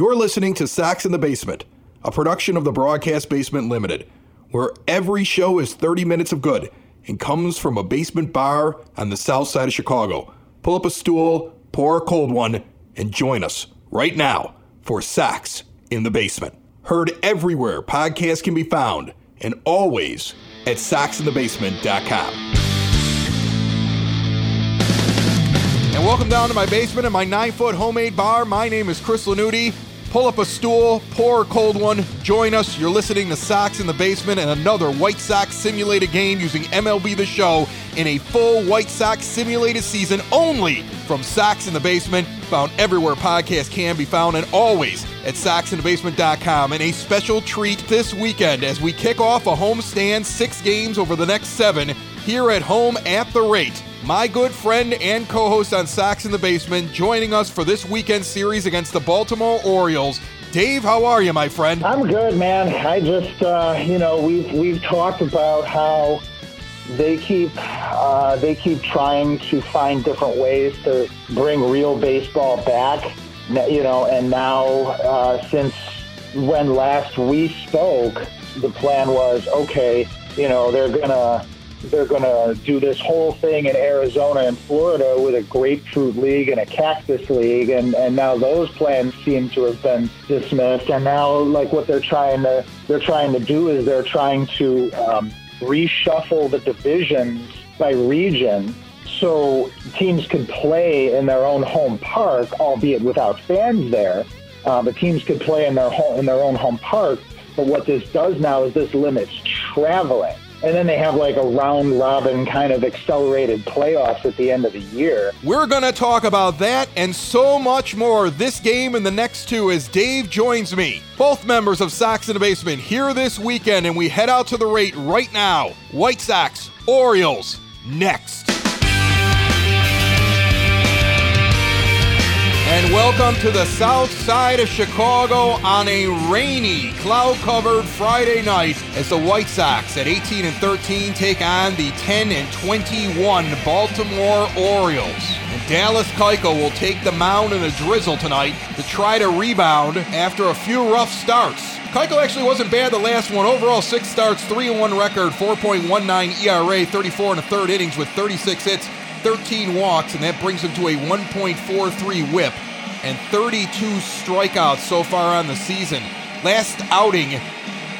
You're listening to Sox in the Basement, a production of the Broadcast Basement Limited, where every show is 30 minutes of good and comes from a basement bar on the south side of Chicago. Pull up a stool, pour a cold one, and join us right now for Sox in the Basement. Heard everywhere podcasts can be found, and always at SoxintheBasement.com. And welcome down to my basement and my 9-foot homemade bar. My name is Chris Lanuti. Pull up a stool, pour a cold one, join us. You're listening to Sox in the Basement and another White Sox simulated game using MLB The Show in a full White Sox simulated season only from Sox in the Basement, found everywhere podcasts can be found and always at SoxintheBasement.com. And a special treat this weekend as we kick off a homestand, 6 games over the next 7 here at home at the Rate. My good friend and co-host on Sox in the Basement joining us for this weekend series against the Baltimore Orioles. Dave, how are you, my friend? I'm good, man. I just, we've talked about how they keep trying to find different ways to bring real baseball back, you know, and now since when last we spoke, the plan was, okay, you know, they're going to do this whole thing in Arizona and Florida with a grapefruit league and a cactus league. And now those plans seem to have been dismissed. And now, like, what they're trying to do is they're trying to reshuffle the divisions by region so teams can play in their own home park, albeit without fans there. The teams could play in their own home park. But what this does now is this limits traveling. And then they have like a round-robin kind of accelerated playoffs at the end of the year. We're going to talk about that and so much more this game and the next 2 as Dave joins me. Both members of Sox in the Basement here this weekend, and we head out to the Rate right now. White Sox, Orioles, next. And welcome to the south side of Chicago on a rainy, cloud-covered Friday night as the White Sox at 18-13 take on the 10-21 Baltimore Orioles. And Dallas Keuchel will take the mound in a drizzle tonight to try to rebound after a few rough starts. Keuchel actually wasn't bad the last one. Overall, 6 starts, 3-1 record, 4.19 ERA, 34 1/3 innings with 36 hits. 13 walks, and that brings him to a 1.43 whip and 32 strikeouts so far on the season. Last outing,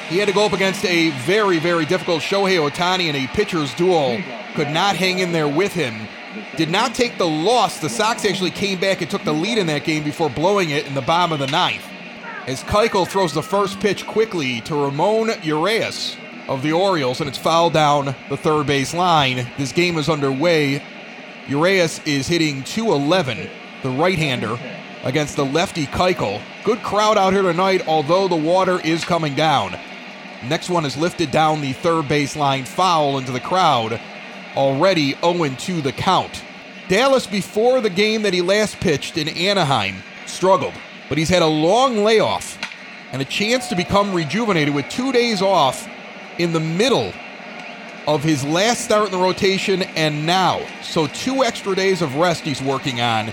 he had to go up against a very, very difficult Shohei Ohtani in a pitcher's duel. Could not hang in there with him. Did not take the loss. The Sox actually came back and took the lead in that game before blowing it in the bottom of the 9th. As Keuchel throws the first pitch quickly to Ramon Urias of the Orioles, and it's fouled down the third base line. This game is underway. Urias is hitting 211, the right-hander, against the lefty Keuchel. Good crowd out here tonight, although the water is coming down. Next one is lifted down the third baseline, foul into the crowd. Already 0-2 the count. Dallas, before the game that he last pitched in Anaheim, struggled, but he's had a long layoff and a chance to become rejuvenated with 2 days off in the middle of his last start in the rotation and now. So 2 extra days of rest he's working on.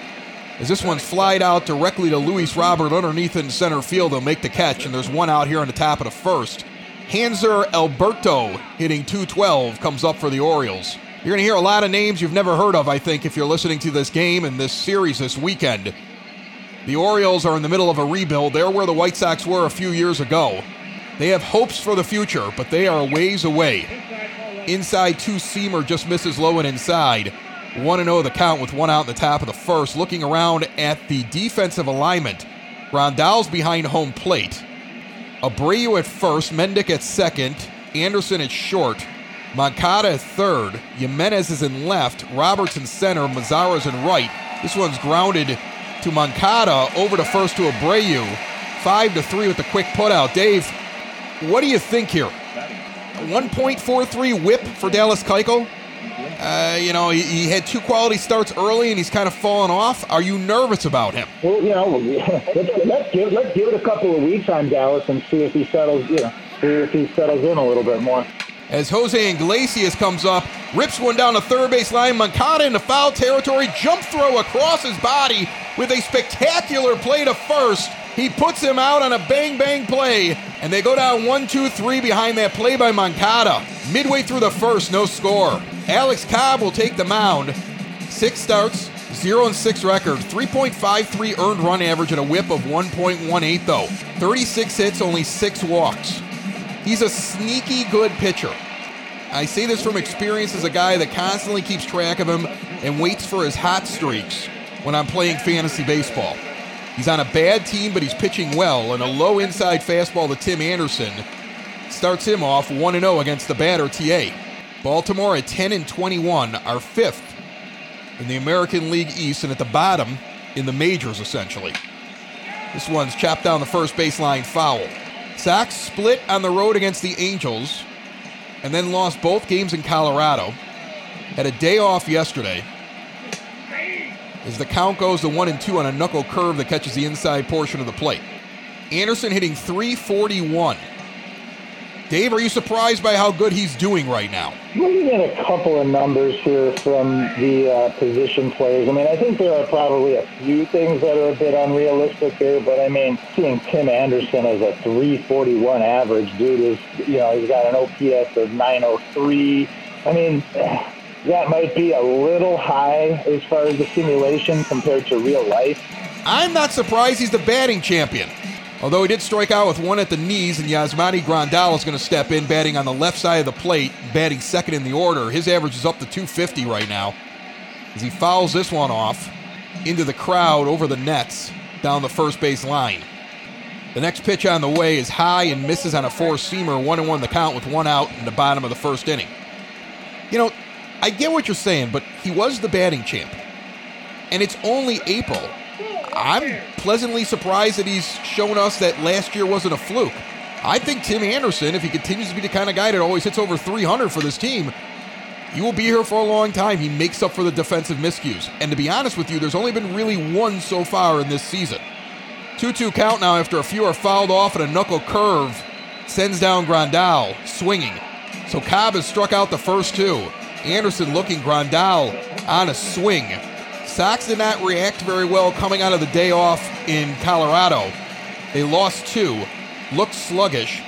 As this one's flied out directly to Luis Robert underneath in center field. They'll make the catch, and there's one out here on the top of the first. Hanser Alberto, hitting 212, comes up for the Orioles. You're going to hear a lot of names you've never heard of, I think, if you're listening to this game and this series this weekend. The Orioles are in the middle of a rebuild. They're where the White Sox were a few years ago. They have hopes for the future, but they are a ways away. Inside, 2-seamer just misses low and inside. 1-0 the count with 1 out in the top of the first. Looking around at the defensive alignment, Grandal's behind home plate. Abreu at first, Mendick at second, Anderson at short, Moncada at third, Jimenez is in left, Roberts in center, Mazara's in right. This one's grounded to Moncada, over to first to Abreu. 5-3 with the quick putout. Dave, what do you think here? 1.43 whip for Dallas Keuchel. He had 2 quality starts early, and he's kind of fallen off. Are you nervous about him? Well, you know, let's give it a couple of weeks on Dallas and see if he settles, in a little bit more. As Jose Iglesias comes up, rips one down the third base line, Moncada into foul territory, jump throw across his body with a spectacular play to first. He puts him out on a bang-bang play, and they go down 1-2-3 behind that play by Moncada. Midway through the first, no score. Alex Cobb will take the mound. 6 starts, 0-6 record, 3.53 earned run average, and a whip of 1.18, though. 36 hits, only 6 walks. He's a sneaky good pitcher. I say this from experience as a guy that constantly keeps track of him and waits for his hot streaks when I'm playing fantasy baseball. He's on a bad team, but he's pitching well, and a low inside fastball to Tim Anderson starts him off 1-0 against the batter, TA. Baltimore at 10-21 are 5th in the American League East and at the bottom in the majors, essentially. This one's chopped down the first baseline foul. Sox split on the road against the Angels and then lost both games in Colorado. Had a day off yesterday. As the count goes to 1-2 on a knuckle curve that catches the inside portion of the plate. Anderson hitting .341. Dave, are you surprised by how good he's doing right now? Looking at a couple of numbers here from the position players, I mean, I think there are probably a few things that are a bit unrealistic here, but I mean, seeing Tim Anderson as a .341 average dude is, you know, he's got an OPS of .903. I mean, that might be a little high as far as the simulation compared to real life. I'm not surprised he's the batting champion. Although he did strike out with one at the knees, and Yasmani Grandal is going to step in, batting on the left side of the plate, batting second in the order. His average is up to .250 right now. As he fouls this one off into the crowd, over the nets, down the first base line. The next pitch on the way is high and misses on a four-seamer, 1-1 the count with one out in the bottom of the first inning. You know, I get what you're saying, but he was the batting champ. And it's only April. I'm pleasantly surprised that he's shown us that last year wasn't a fluke. I think Tim Anderson, if he continues to be the kind of guy that always hits over .300 for this team, you will be here for a long time. He makes up for the defensive miscues. And to be honest with you, there's only been really one so far in this season. 2-2 count now after a few are fouled off, and a knuckle curve sends down Grandal, swinging. So Cobb has struck out the first two. Anderson looking, Grandal on a swing. Sox did not react very well coming out of the day off in Colorado. They lost 2, looked sluggish.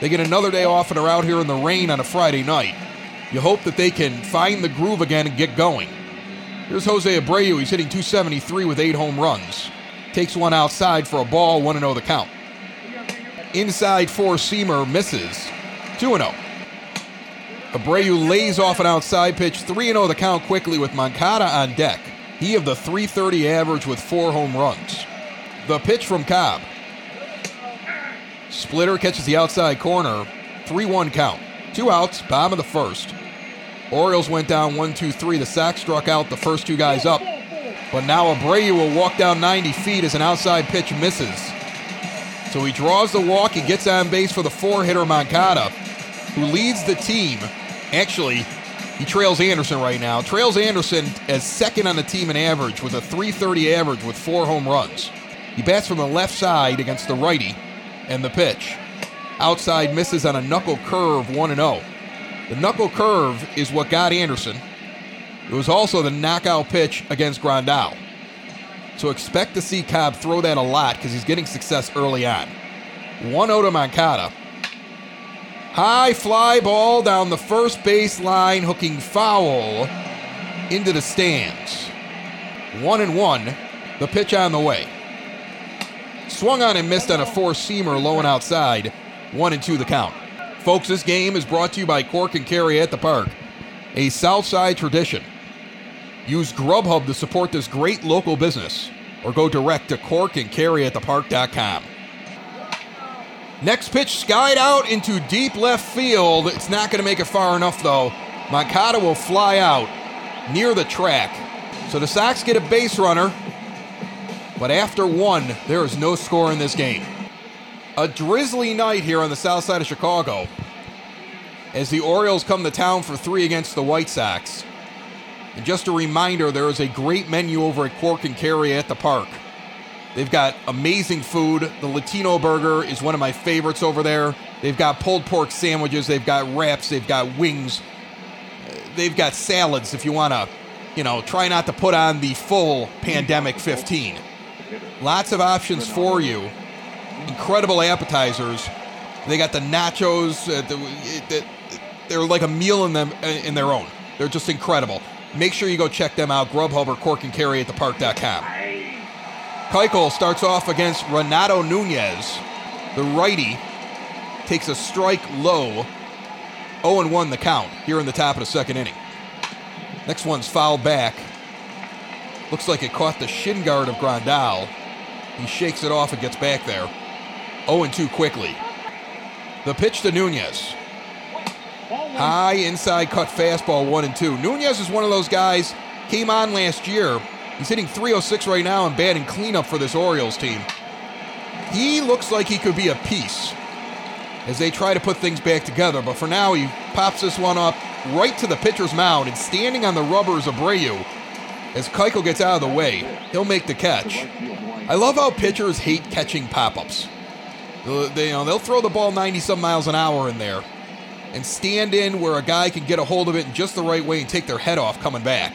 They get another day off and are out here in the rain on a Friday night. You hope that they can find the groove again and get going. Here's Jose Abreu. He's hitting .273 with 8 home runs. Takes one outside for a ball, 1-0 the count. Inside four-seamer misses, 2-0. Abreu lays off an outside pitch, 3-0 the count quickly with Moncada on deck. He of the .330 average with 4 home runs. The pitch from Cobb. Splitter catches the outside corner. 3-1 count. 2 outs, bottom of the first. Orioles went down 1-2-3. The Sox struck out the first 2 guys up. But now Abreu will walk down 90 feet as an outside pitch misses. So he draws the walk. He gets on base for the 4-hitter Moncada, who leads the team. Actually, he trails Anderson right now. Trails Anderson as second on the team in average with a .330 average with 4 home runs. He bats from the left side against the righty and the pitch. Outside misses on a knuckle curve, 1-0. The knuckle curve is what got Anderson. It was also the knockout pitch against Grandal. So expect to see Cobb throw that a lot because he's getting success early on. 1-0 to Moncada. High fly ball down the first baseline, hooking foul into the stands. 1-1, the pitch on the way. Swung on and missed on a four-seamer low and outside. 1-2 the count. Folks, this game is brought to you by Cork and Carry at the Park, a Southside tradition. Use Grubhub to support this great local business, or go direct to corkandcarryatthepark.com. Next pitch skied out into deep left field. It's not going to make it far enough, though. Moncada will fly out near the track. So the Sox get a base runner. But after one, there is no score in this game. A drizzly night here on the south side of Chicago as the Orioles come to town for 3 against the White Sox. And just a reminder, there is a great menu over at Cork and Carry at the Park. They've got amazing food. The Latino burger is one of my favorites over there. They've got pulled pork sandwiches. They've got wraps. They've got wings. They've got salads if you want to, you know, try not to put on the full Pandemic 15. Lots of options for you incredible appetizers. They got the nachos. They're like a meal in their own. They're just incredible. Make sure you go check them out, Grubhub or Cork and Carry at the Park.com. Keuchel starts off against Renato Nunez. The righty takes a strike low. 0-1 the count here in the top of the second inning. Next one's foul back. Looks like it caught the shin guard of Grandal. He shakes it off and gets back there. 0-2 quickly. The pitch to Nunez. High inside cut fastball, 1-2. Nunez is one of those guys, came on last year. He's hitting .306 right now and batting cleanup for this Orioles team. He looks like he could be a piece as they try to put things back together. But for now, he pops this one up right to the pitcher's mound, and standing on the rubber is Abreu. As Keuchel gets out of the way, he'll make the catch. I love how pitchers hate catching pop-ups. They'll throw the ball 90-some miles an hour in there and stand in where a guy can get a hold of it in just the right way and take their head off coming back.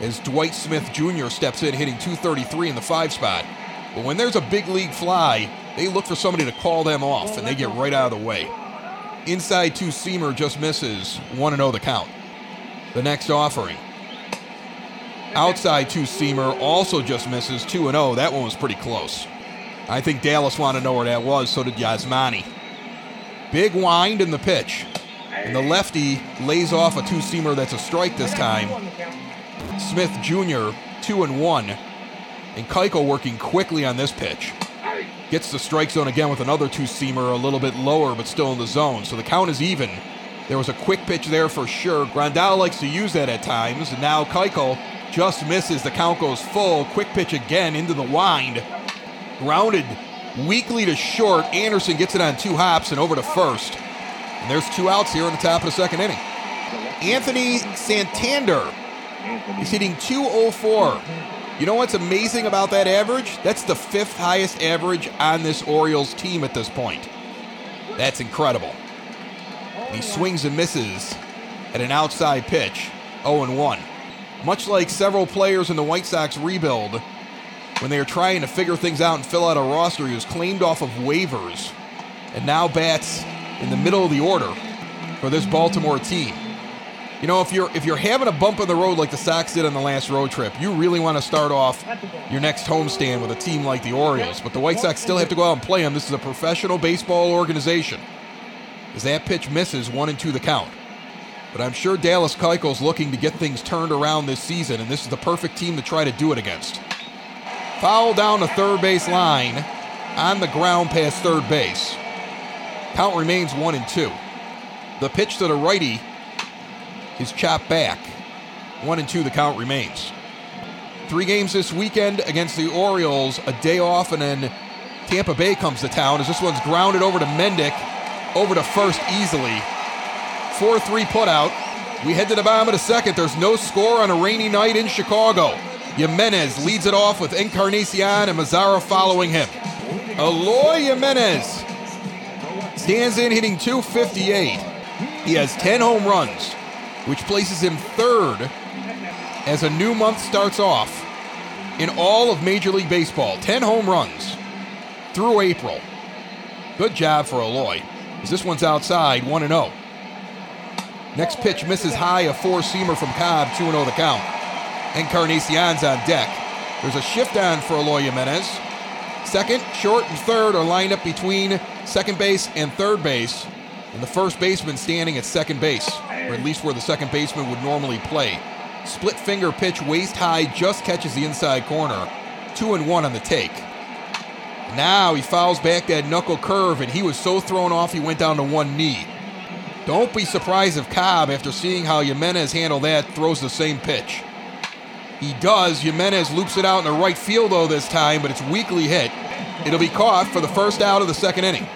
As Dwight Smith Jr. steps in, hitting .233 in the 5 spot. But when there's a big league fly, they look for somebody to call them off, and they get right out of the way. Inside two-seamer just misses, 1-0 the count. The next offering. Outside two-seamer also just misses, 2-0. That one was pretty close. I think Dallas wanted to know where that was, so did Yasmani. Big wind in the pitch. And the lefty lays off a two-seamer that's a strike this time. Smith Jr., 2-1. And Keuchel working quickly on this pitch. Gets the strike zone again with another two-seamer, a little bit lower, but still in the zone. So the count is even. There was a quick pitch there for sure. Grandal likes to use that at times. And now Keuchel just misses. The count goes full. Quick pitch again into the wind. Grounded weakly to short. Anderson gets it on two hops and over to first. And there's two outs here in the top of the second inning. Anthony Santander is hitting .204. You know what's amazing about that average? That's the 5th highest average on this Orioles team at this point. That's incredible. He swings and misses at an outside pitch, 0-1. Much like several players in the White Sox rebuild, when they are trying to figure things out and fill out a roster, he was claimed off of waivers and now bats in the middle of the order for this Baltimore team. You know, if you're having a bump in the road like the Sox did on the last road trip, you really want to start off your next homestand with a team like the Orioles. But the White Sox still have to go out and play them. This is a professional baseball organization. As that pitch misses, 1-2 the count. But I'm sure Dallas Keuchel's looking to get things turned around this season, and this is the perfect team to try to do it against. Foul down the third base line, on the ground past third base. Count remains 1-2. The pitch to the righty is chopped back. 1-2 the count remains. 3 games this weekend against the Orioles, a day off, and then Tampa Bay comes to town as this one's grounded over to Mendick, over to first easily. 4-3 put out. We head to the bottom of the second. There's no score on a rainy night in Chicago. Jiménez leads it off with Encarnacion and Mazara following him. Eloy Jiménez stands in hitting .258. He has 10 home runs, which places him 3rd as a new month starts off in all of Major League Baseball. 10 home runs through April. Good job for Eloy, as this one's outside, 1-0. Next pitch misses high, a 4-seamer from Cobb, 2-0 the count. Encarnacion's on deck. There's a shift on for Eloy Jiménez. Second, short, and third are lined up between second base and third base, and the first baseman standing at second base, or at least where the second baseman would normally play. Split finger pitch, waist high, just catches the inside corner. 2-1 on the take. Now he fouls back that knuckle curve, and he was so thrown off he went down to one knee. Don't be surprised if Cobb, after seeing how Jiménez handled that, throws the same pitch. He does. Jiménez loops it out in the right field, though, this time, but it's weakly hit. It'll be caught for the first out of the second inning.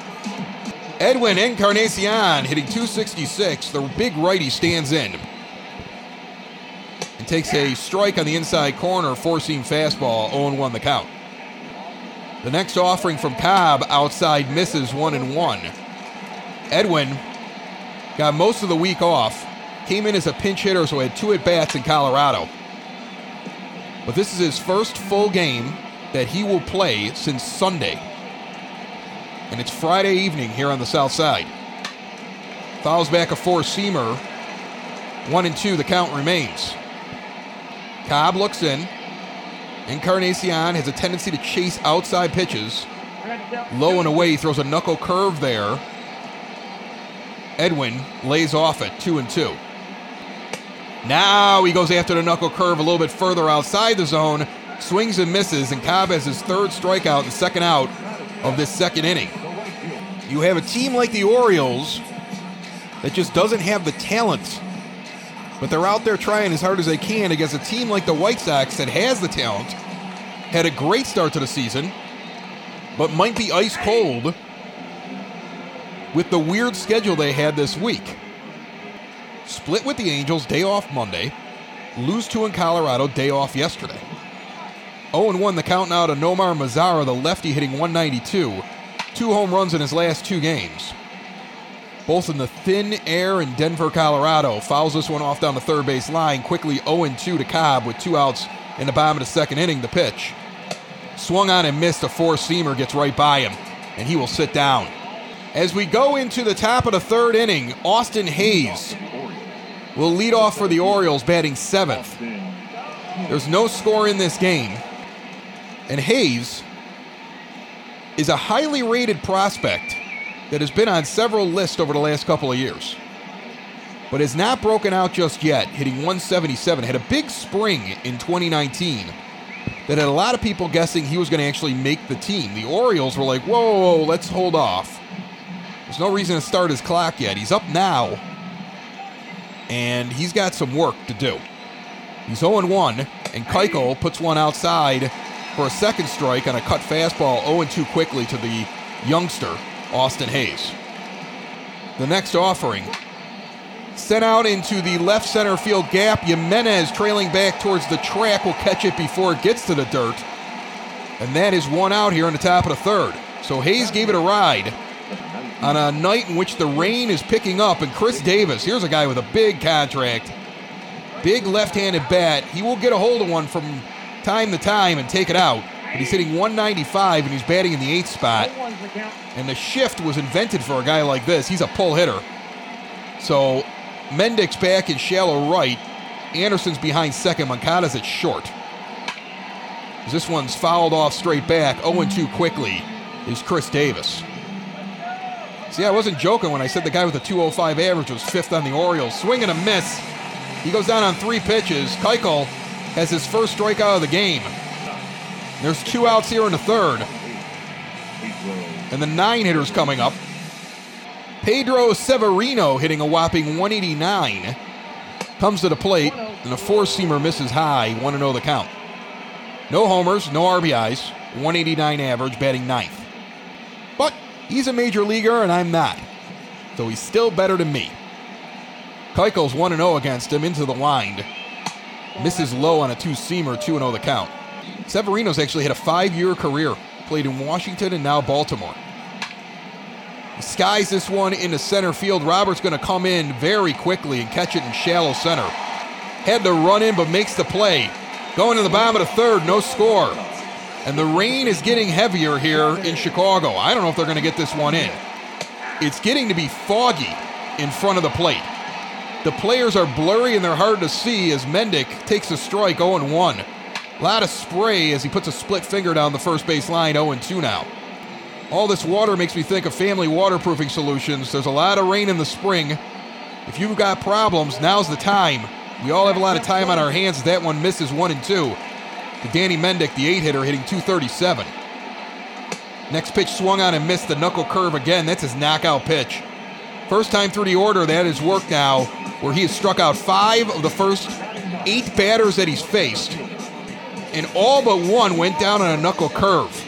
Edwin Encarnacion hitting .266. The big righty stands in and takes a strike on the inside corner, 4-seam fastball, 0-1 the count. The next offering from Cobb outside misses, 1-1. Edwin got most of the week off, came in as a pinch hitter, so had 2 at-bats in Colorado. But this is his first full game that he will play since Sunday. And it's Friday evening here on the south side. Fouls back a four-seamer. 1-2, the count remains. Cobb looks in. Encarnacion has a tendency to chase outside pitches. Low and away, throws a knuckle curve there. Edwin lays off at 2-2. Now he goes after the knuckle curve a little bit further outside the zone. Swings and misses, and Cobb has his third strikeout and second out of this second inning. You have a team like the Orioles that just doesn't have the talent, but they're out there trying as hard as they can against a team like the White Sox that has the talent, had a great start to the season, but might be ice cold with the weird schedule they had this week. Split with the Angels, day off Monday. Lose two in Colorado, day off yesterday. 0-1 the count now to Nomar Mazara, the lefty hitting .192. Two home runs in his last two games. Both in the thin air in Denver, Colorado. Fouls this one off down the third base line. Quickly 0-2 to Cobb with two outs in the bottom of the second inning. The pitch. Swung on and missed. A four-seamer gets right by him, and he will sit down. As we go into the top of the third inning, Austin Hayes will lead off for the Orioles, batting seventh. There's no score in this game. And Hayes is a highly rated prospect that has been on several lists over the last couple of years, but has not broken out just yet, hitting .177. Had a big spring in 2019 that had a lot of people guessing he was going to actually make the team. The Orioles were like, whoa, let's hold off. There's no reason to start his clock yet. He's up now, and he's got some work to do. He's 0-1, and Keuchel puts one outside for a second strike on a cut fastball, 0-2 quickly to the youngster, Austin Hayes. The next offering sent out into the left center field gap. Jiménez trailing back towards the track will catch it before it gets to the dirt. And that is one out here in the top of the third. So Hayes gave it a ride on a night in which the rain is picking up. And Chris Davis, here's a guy with a big contract, big left-handed bat. He will get a hold of one from time to time and take it out. But he's hitting .195, and he's batting in the eighth spot. And the shift was invented for a guy like this. He's a pull hitter. So Mendick's back in shallow right. Anderson's behind second. Moncada's at short. This one's fouled off straight back. 0-2 quickly is Chris Davis. See, I wasn't joking when I said the guy with the .205 average was fifth on the Orioles. Swing and a miss. He goes down on three pitches. Keuchel has his first strikeout of the game. There's two outs here in the third. And the nine hitters coming up. Pedro Severino hitting a whopping .189. Comes to the plate, and a four-seamer misses high. 1-0 the count. No homers, no RBIs. .189 average, batting ninth. But he's a major leaguer, and I'm not. So he's still better than me. Keuchel's 1-0 against him, into the wind. Misses low on a two-seamer, 2-0 the count. Severino's actually had a 5-year career, played in Washington and now Baltimore. He skies this one into center field. Robert's going to come in very quickly and catch it in shallow center. Had to run in, but makes the play. Going to the bottom of the third, no score. And the rain is getting heavier here in Chicago. I don't know if they're going to get this one in. It's getting to be foggy in front of the plate. The players are blurry and they're hard to see as Mendick takes a strike, 0-1. A lot of spray as he puts a split finger down the first base line, 0-2 now. All this water makes me think of Family Waterproofing Solutions. There's a lot of rain in the spring. If you've got problems, now's the time. We all have a lot of time on our hands as that one misses, 1-2. To Danny Mendick, the eight-hitter, hitting .237. Next pitch swung on and missed, the knuckle curve again. That's his knockout pitch. First time through the order, that is work now, where he has struck out 5 of the first 8 batters that he's faced. And all but one went down on a knuckle curve.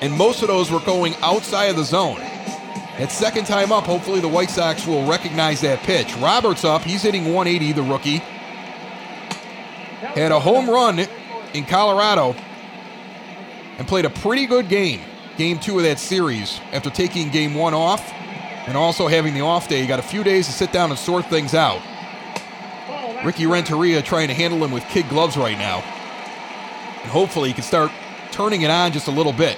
And most of those were going outside of the zone. That second time up, hopefully the White Sox will recognize that pitch. Roberts up, he's hitting .180, the rookie. Had a home run in Colorado and played a pretty good game, game 2 of that series, after taking game 1 off and also having the off day. He got a few days to sit down and sort things out. Ricky Renteria trying to handle him with kid gloves right now. And hopefully he can start turning it on just a little bit.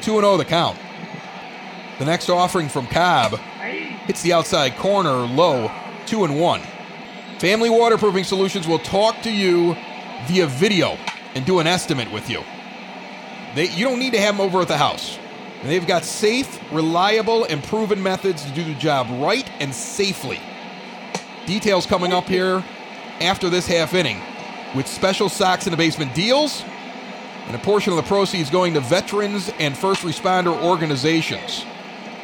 2-0 the count. The next offering from Cobb hits the outside corner, low, 2-1. Family Waterproofing Solutions will talk to you via video and do an estimate with you. You don't need to have them over at the house. And they've got safe, reliable, and proven methods to do the job right and safely. Details coming up here after this half inning with special Sox in the Basement deals and a portion of the proceeds going to veterans and first responder organizations.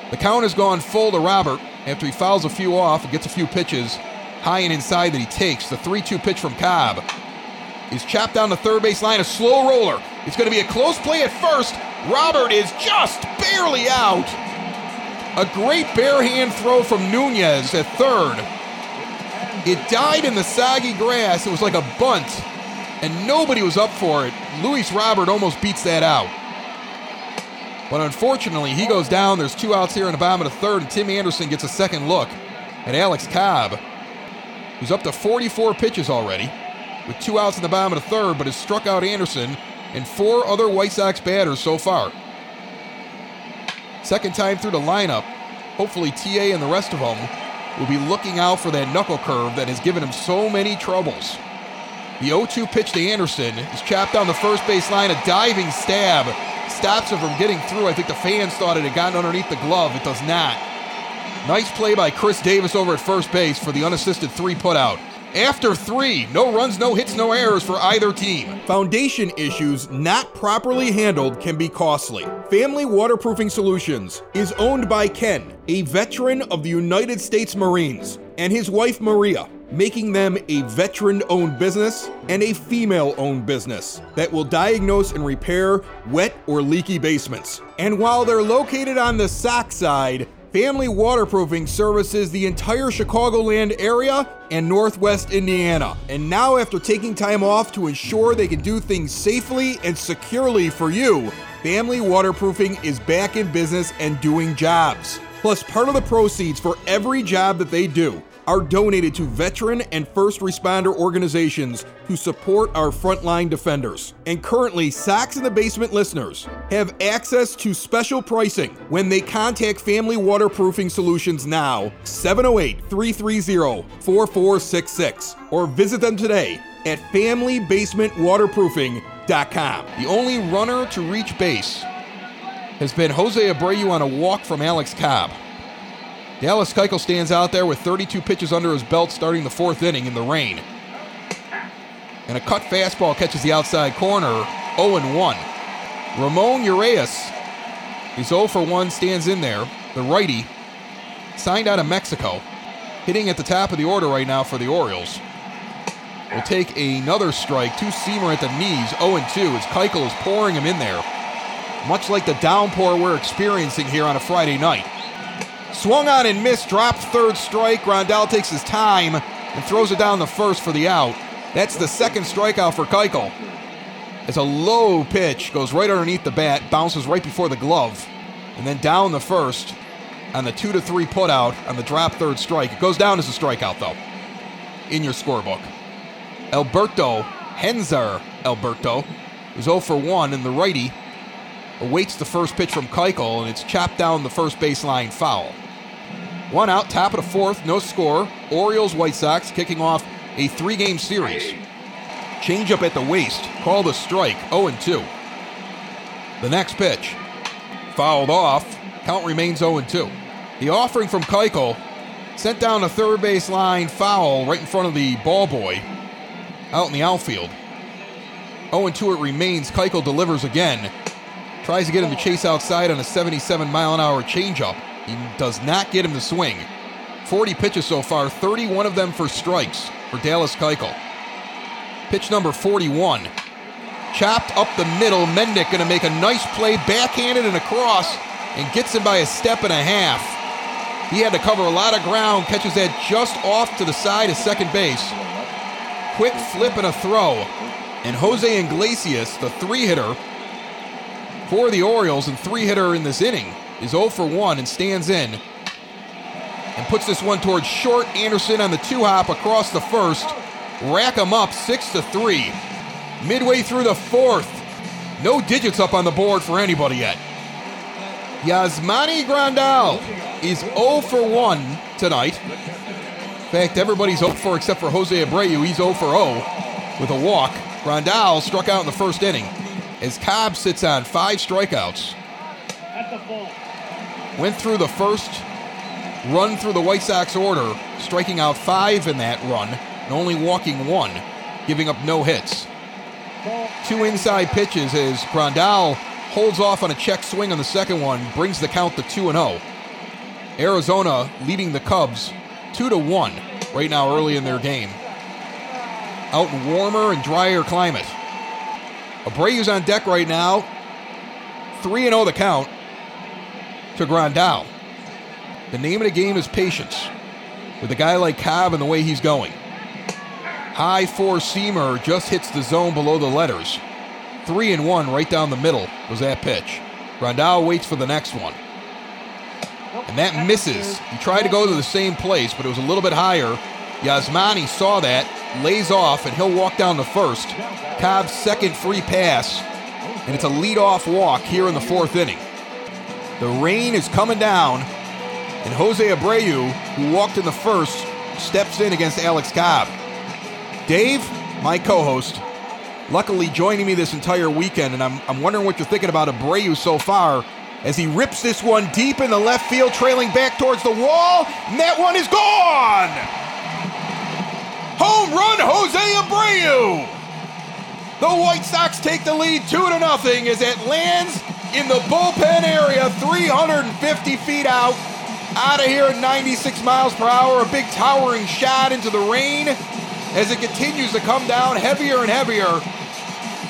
The count has gone full to Robert after he fouls a few off and gets a few pitches high and inside that he takes. The 3-2 pitch from Cobb is chopped down the third base line, a slow roller. It's going to be a close play at first. Robert is just barely out. A great bare hand throw from Nunez at third. It died in the soggy grass. It was like a bunt, and nobody was up for it. Luis Robert almost beats that out. But unfortunately, he goes down. There's two outs here in the bottom of the third, and Tim Anderson gets a second look at Alex Cobb, who's up to 44 pitches already, with two outs in the bottom of the third, but has struck out Anderson and four other White Sox batters so far. Second time through the lineup. Hopefully TA and the rest of them will be looking out for that knuckle curve that has given him so many troubles. The 0-2 pitch to Anderson is chopped down the first base line, a diving stab. Stops him from getting through. I think the fans thought it had gotten underneath the glove. It does not. Nice play by Chris Davis over at first base for the unassisted three put out. After three, no runs, no hits, no errors for either team. Foundation issues not properly handled can be costly. Family Waterproofing Solutions is owned by Ken, a veteran of the United States Marines, and his wife Maria, making them a veteran-owned business and a female-owned business that will diagnose and repair wet or leaky basements. And while they're located on the Sox side, Family Waterproofing services the entire Chicagoland area and Northwest Indiana. And now, after taking time off to ensure they can do things safely and securely for you, Family Waterproofing is back in business and doing jobs. Plus, part of the proceeds for every job that they do are donated to veteran and first responder organizations who support our frontline defenders. And currently, Sox in the Basement listeners have access to special pricing when they contact Family Waterproofing Solutions now, 708-330-4466, or visit them today at FamilyBasementWaterproofing.com. The only runner to reach base has been Jose Abreu on a walk from Alex Cobb. Dallas Keuchel stands out there with 32 pitches under his belt starting the fourth inning in the rain. And a cut fastball catches the outside corner, 0-1. Ramon Urias, he's 0-for-1, stands in there. The righty, signed out of Mexico, hitting at the top of the order right now for the Orioles. Will take another strike, two-seamer at the knees, 0-2, as Keuchel is pouring him in there. Much like the downpour we're experiencing here on a Friday night. Swung on and missed, dropped third strike. Grandal takes his time and throws it down the first for the out. That's the second strikeout for Keuchel. As a low pitch goes right underneath the bat, bounces right before the glove, and then down the first on the 2-3 put out on the drop third strike. It goes down as a strikeout, though, in your scorebook. Hanser Alberto, is 0-for-1, and the righty awaits the first pitch from Keuchel, and it's chopped down the first baseline foul. One out, top of the fourth, no score. Orioles, White Sox kicking off a 3-game series. Change up at the waist, called a strike, 0-2. The next pitch, fouled off, count remains 0-2. The offering from Keuchel, sent down the third baseline foul right in front of the ball boy, out in the outfield. 0-2 it remains, Keuchel delivers again. Tries to get him to chase outside on a 77-mile-an-hour changeup. He does not get him to swing. 40 pitches so far, 31 of them for strikes for Dallas Keuchel. Pitch number 41. Chopped up the middle. Mendick going to make a nice play, backhanded and across, and gets him by a step and a half. He had to cover a lot of ground, catches that just off to the side of second base. Quick flip and a throw. And Jose Iglesias, the three-hitter, for the Orioles and three-hitter in this inning, is 0-for-1 and stands in and puts this one towards short. Anderson on the two-hop across the first. Rack him up 6-3. Midway through the fourth. No digits up on the board for anybody yet. Yasmani Grandal is 0 for 1 tonight. In fact, everybody's 0 for except for Jose Abreu. He's 0 for 0 with a walk. Grandal struck out in the first inning as Cobb sits on 5 strikeouts. Went through the first run through the White Sox order, striking out 5 in that run and only walking 1, giving up no hits. 2 inside pitches as Grandal holds off on a check swing on the second one, brings the count to 2-0. Arizona leading the Cubs 2-1 right now early in their game. Out in warmer and drier climate. Abreu's on deck right now. 3-0 the count to Grandal. The name of the game is patience with a guy like Cobb and the way he's going. High four-seamer just hits the zone below the letters. 3-1 right down the middle was that pitch. Grandal waits for the next one. And that misses. He tried to go to the same place, but it was a little bit higher. Yasmani saw that, lays off, and he'll walk down the first. Cobb's second free pass, and it's a leadoff walk here in the fourth inning. The rain is coming down, and Jose Abreu, who walked in the first, steps in against Alex Cobb. Dave, my co-host, luckily joining me this entire weekend, and I'm wondering what you're thinking about Abreu so far, as he rips this one deep in the left field, trailing back towards the wall, and that one is gone! Home run, Jose Abreu! The White Sox take the lead 2-0 as it lands in the bullpen area, 350 feet out of here at 96 miles per hour. A big towering shot into the rain as it continues to come down heavier and heavier.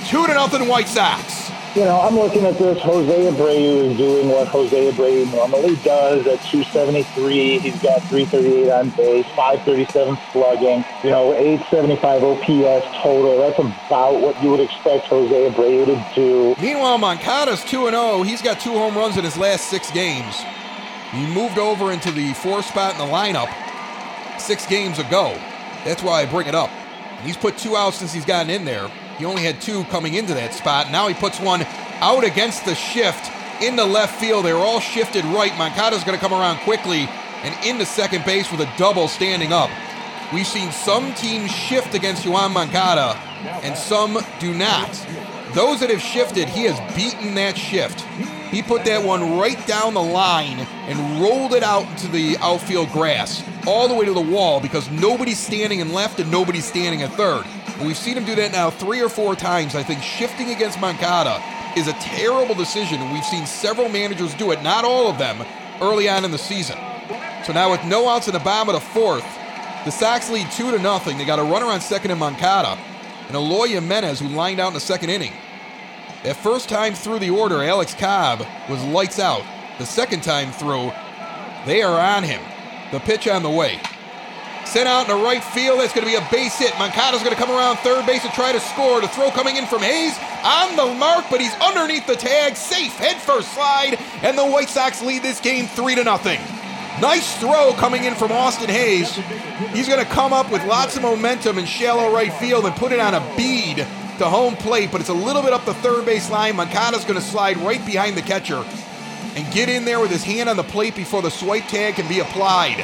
2-0 White Sox. You know, I'm looking at this. Jose Abreu is doing what Jose Abreu normally does at 273. He's got 338 on base, 537 slugging, you know, 875 OPS total. That's about what you would expect Jose Abreu to do. Meanwhile, Moncada's 2-0. He's got 2 home runs in his last 6 games. He moved over into the 4th spot in the lineup 6 games ago. That's why I bring it up. And he's put 2 out since he's gotten in there. He only had 2 coming into that spot. Now he puts one out against the shift in the left field. They were all shifted right. Moncada's going to come around quickly and into second base with a double standing up. We've seen some teams shift against Yoan Moncada and some do not. Those that have shifted, he has beaten that shift. He put that one right down the line and rolled it out into the outfield grass, all the way to the wall, because nobody's standing in left and nobody's standing at third. And we've seen him do that now 3 or 4 times. I think shifting against Moncada is a terrible decision, and we've seen several managers do it, not all of them, early on in the season. So now with no outs in the bottom of the fourth, the Sox lead 2-0. They got a runner on second in Moncada, and Eloy Jiménez, who lined out in the second inning. That first time through the order, Alex Cobb was lights out. The second time through, they are on him. The pitch on the way. Sent out in the right field. That's going to be a base hit. Moncada's going to come around third base and try to score. The throw coming in from Hayes on the mark, but he's underneath the tag. Safe head first slide, and the White Sox lead this game 3-0. Nice throw coming in from Austin Hayes. He's going to come up with lots of momentum in shallow right field and put it on a bead to home plate, but it's a little bit up the third base line. Moncada's going to slide right behind the catcher and get in there with his hand on the plate before the swipe tag can be applied.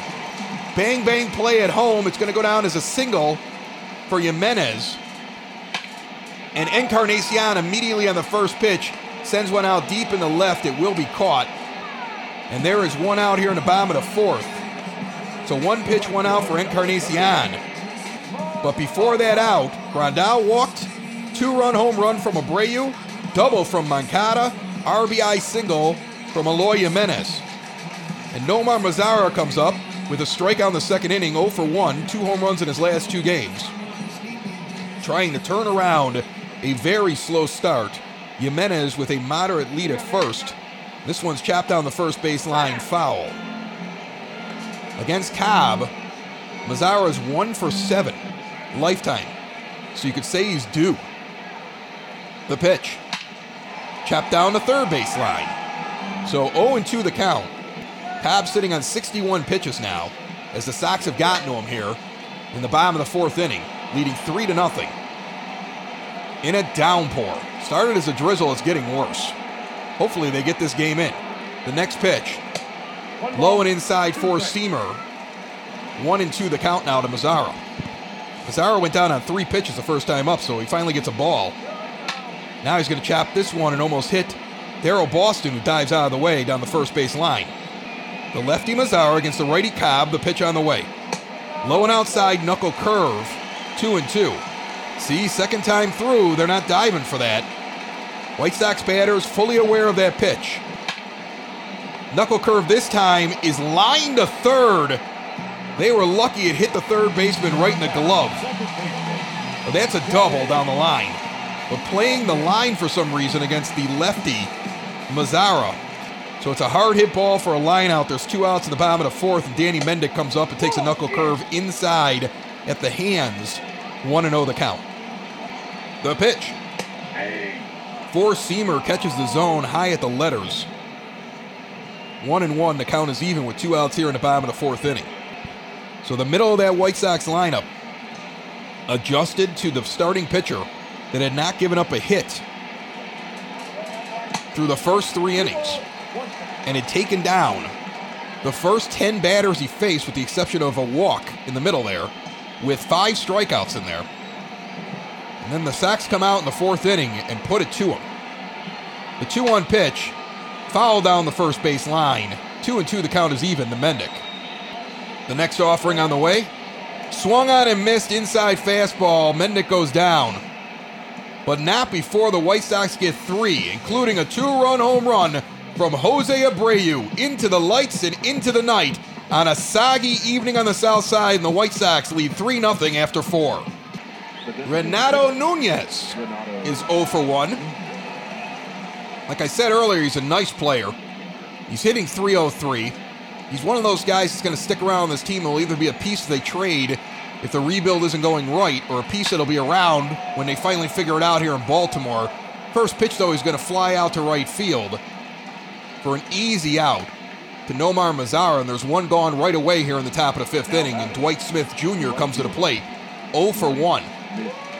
Bang, bang play at home. It's going to go down as a single for Jimenez. And Encarnacion immediately on the first pitch sends one out deep in the left. It will be caught. And there is one out here in the bottom of the fourth. So one pitch, one out for Encarnacion. But before that out, Grandal walked. 2-run home run from Abreu. Double from Moncada. RBI single from Eloy Jiménez. And Nomar Mazara comes up with a strikeout in the second inning, 0 for 1, 2 home runs in his last 2 games. Trying to turn around a very slow start. Jimenez with a moderate lead at first. This one's chopped down the first baseline, foul. Against Cobb, Mazara's 1 for 7, lifetime. So you could say he's due. The pitch. Chopped down the third baseline. So 0-2 the count. Cobb sitting on 61 pitches now as the Sox have gotten to him here in the bottom of the fourth inning, leading 3-0. In a downpour. Started as a drizzle, it's getting worse. Hopefully they get this game in. The next pitch, low and inside for seamer. 1-2 the count now to Mazara. Mazara went down on 3 pitches the first time up, so he finally gets a ball. Now he's going to chop this one and almost hit Darrell Boston, who dives out of the way down the first base line. The lefty Mazara against the righty Cobb, the pitch on the way. Low and outside, knuckle curve, 2-2. See, second time through, they're not diving for that. White Sox batters fully aware of that pitch. Knuckle curve this time is lined to third. They were lucky it hit the third baseman right in the glove. Well, that's a double down the line. But playing the line for some reason against the lefty Mazara. So it's a hard hit ball for a line out. There's 2 outs in the bottom of the fourth. And Danny Mendick comes up and takes a knuckle curve inside at the hands. 1-0 the count. The pitch. Four-seamer catches the zone high at the letters. 1-1. The count is even with 2 outs here in the bottom of the fourth inning. So the middle of that White Sox lineup adjusted to the starting pitcher that had not given up a hit through the first 3 innings. And had taken down the first 10 batters he faced, with the exception of a walk in the middle there, with 5 strikeouts in there. And then the Sox come out in the fourth inning and put it to him. The 2-1 pitch, foul down the first base line. 2-2, the count is even to Mendick. The next offering on the way, swung on and missed, inside fastball. Mendick goes down. But not before the White Sox get 3, including a 2-run home run from Jose Abreu, into the lights and into the night on a soggy evening on the south side, and the White Sox lead 3-0 after 4. Renato Nunez is 0 for 1. Like I said earlier, he's a nice player. He's hitting .303. He's one of those guys that's going to stick around on this team. It'll either be a piece they trade if the rebuild isn't going right, or a piece that'll be around when they finally figure it out here in Baltimore. First pitch, though, he's going to fly out to right field for an easy out to Nomar Mazara, and there's 1 gone right away here in the top of the fifth inning, and Dwight Smith Jr. comes to the plate, 0 for 1.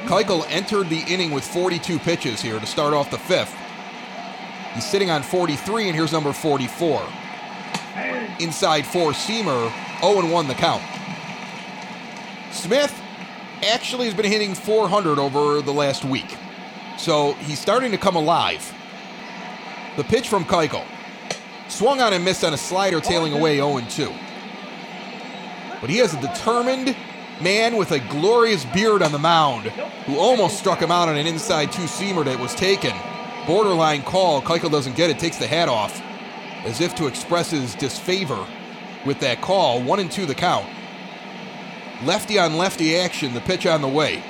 Keuchel entered the inning with 42 pitches here to start off the fifth. He's sitting on 43, and here's number 44. Inside four-seamer, 0-1 the count. Smith actually has been hitting .400 over the last week, so he's starting to come alive. The pitch from Keuchel. Swung on and missed on a slider, tailing away 0-2. But he has a determined man with a glorious beard on the mound who almost struck him out on an inside two-seamer that was taken. Borderline call. Keuchel doesn't get it, takes the hat off as if to express his disfavor with that call. 1-2 the count. Lefty on lefty action, the pitch on the way.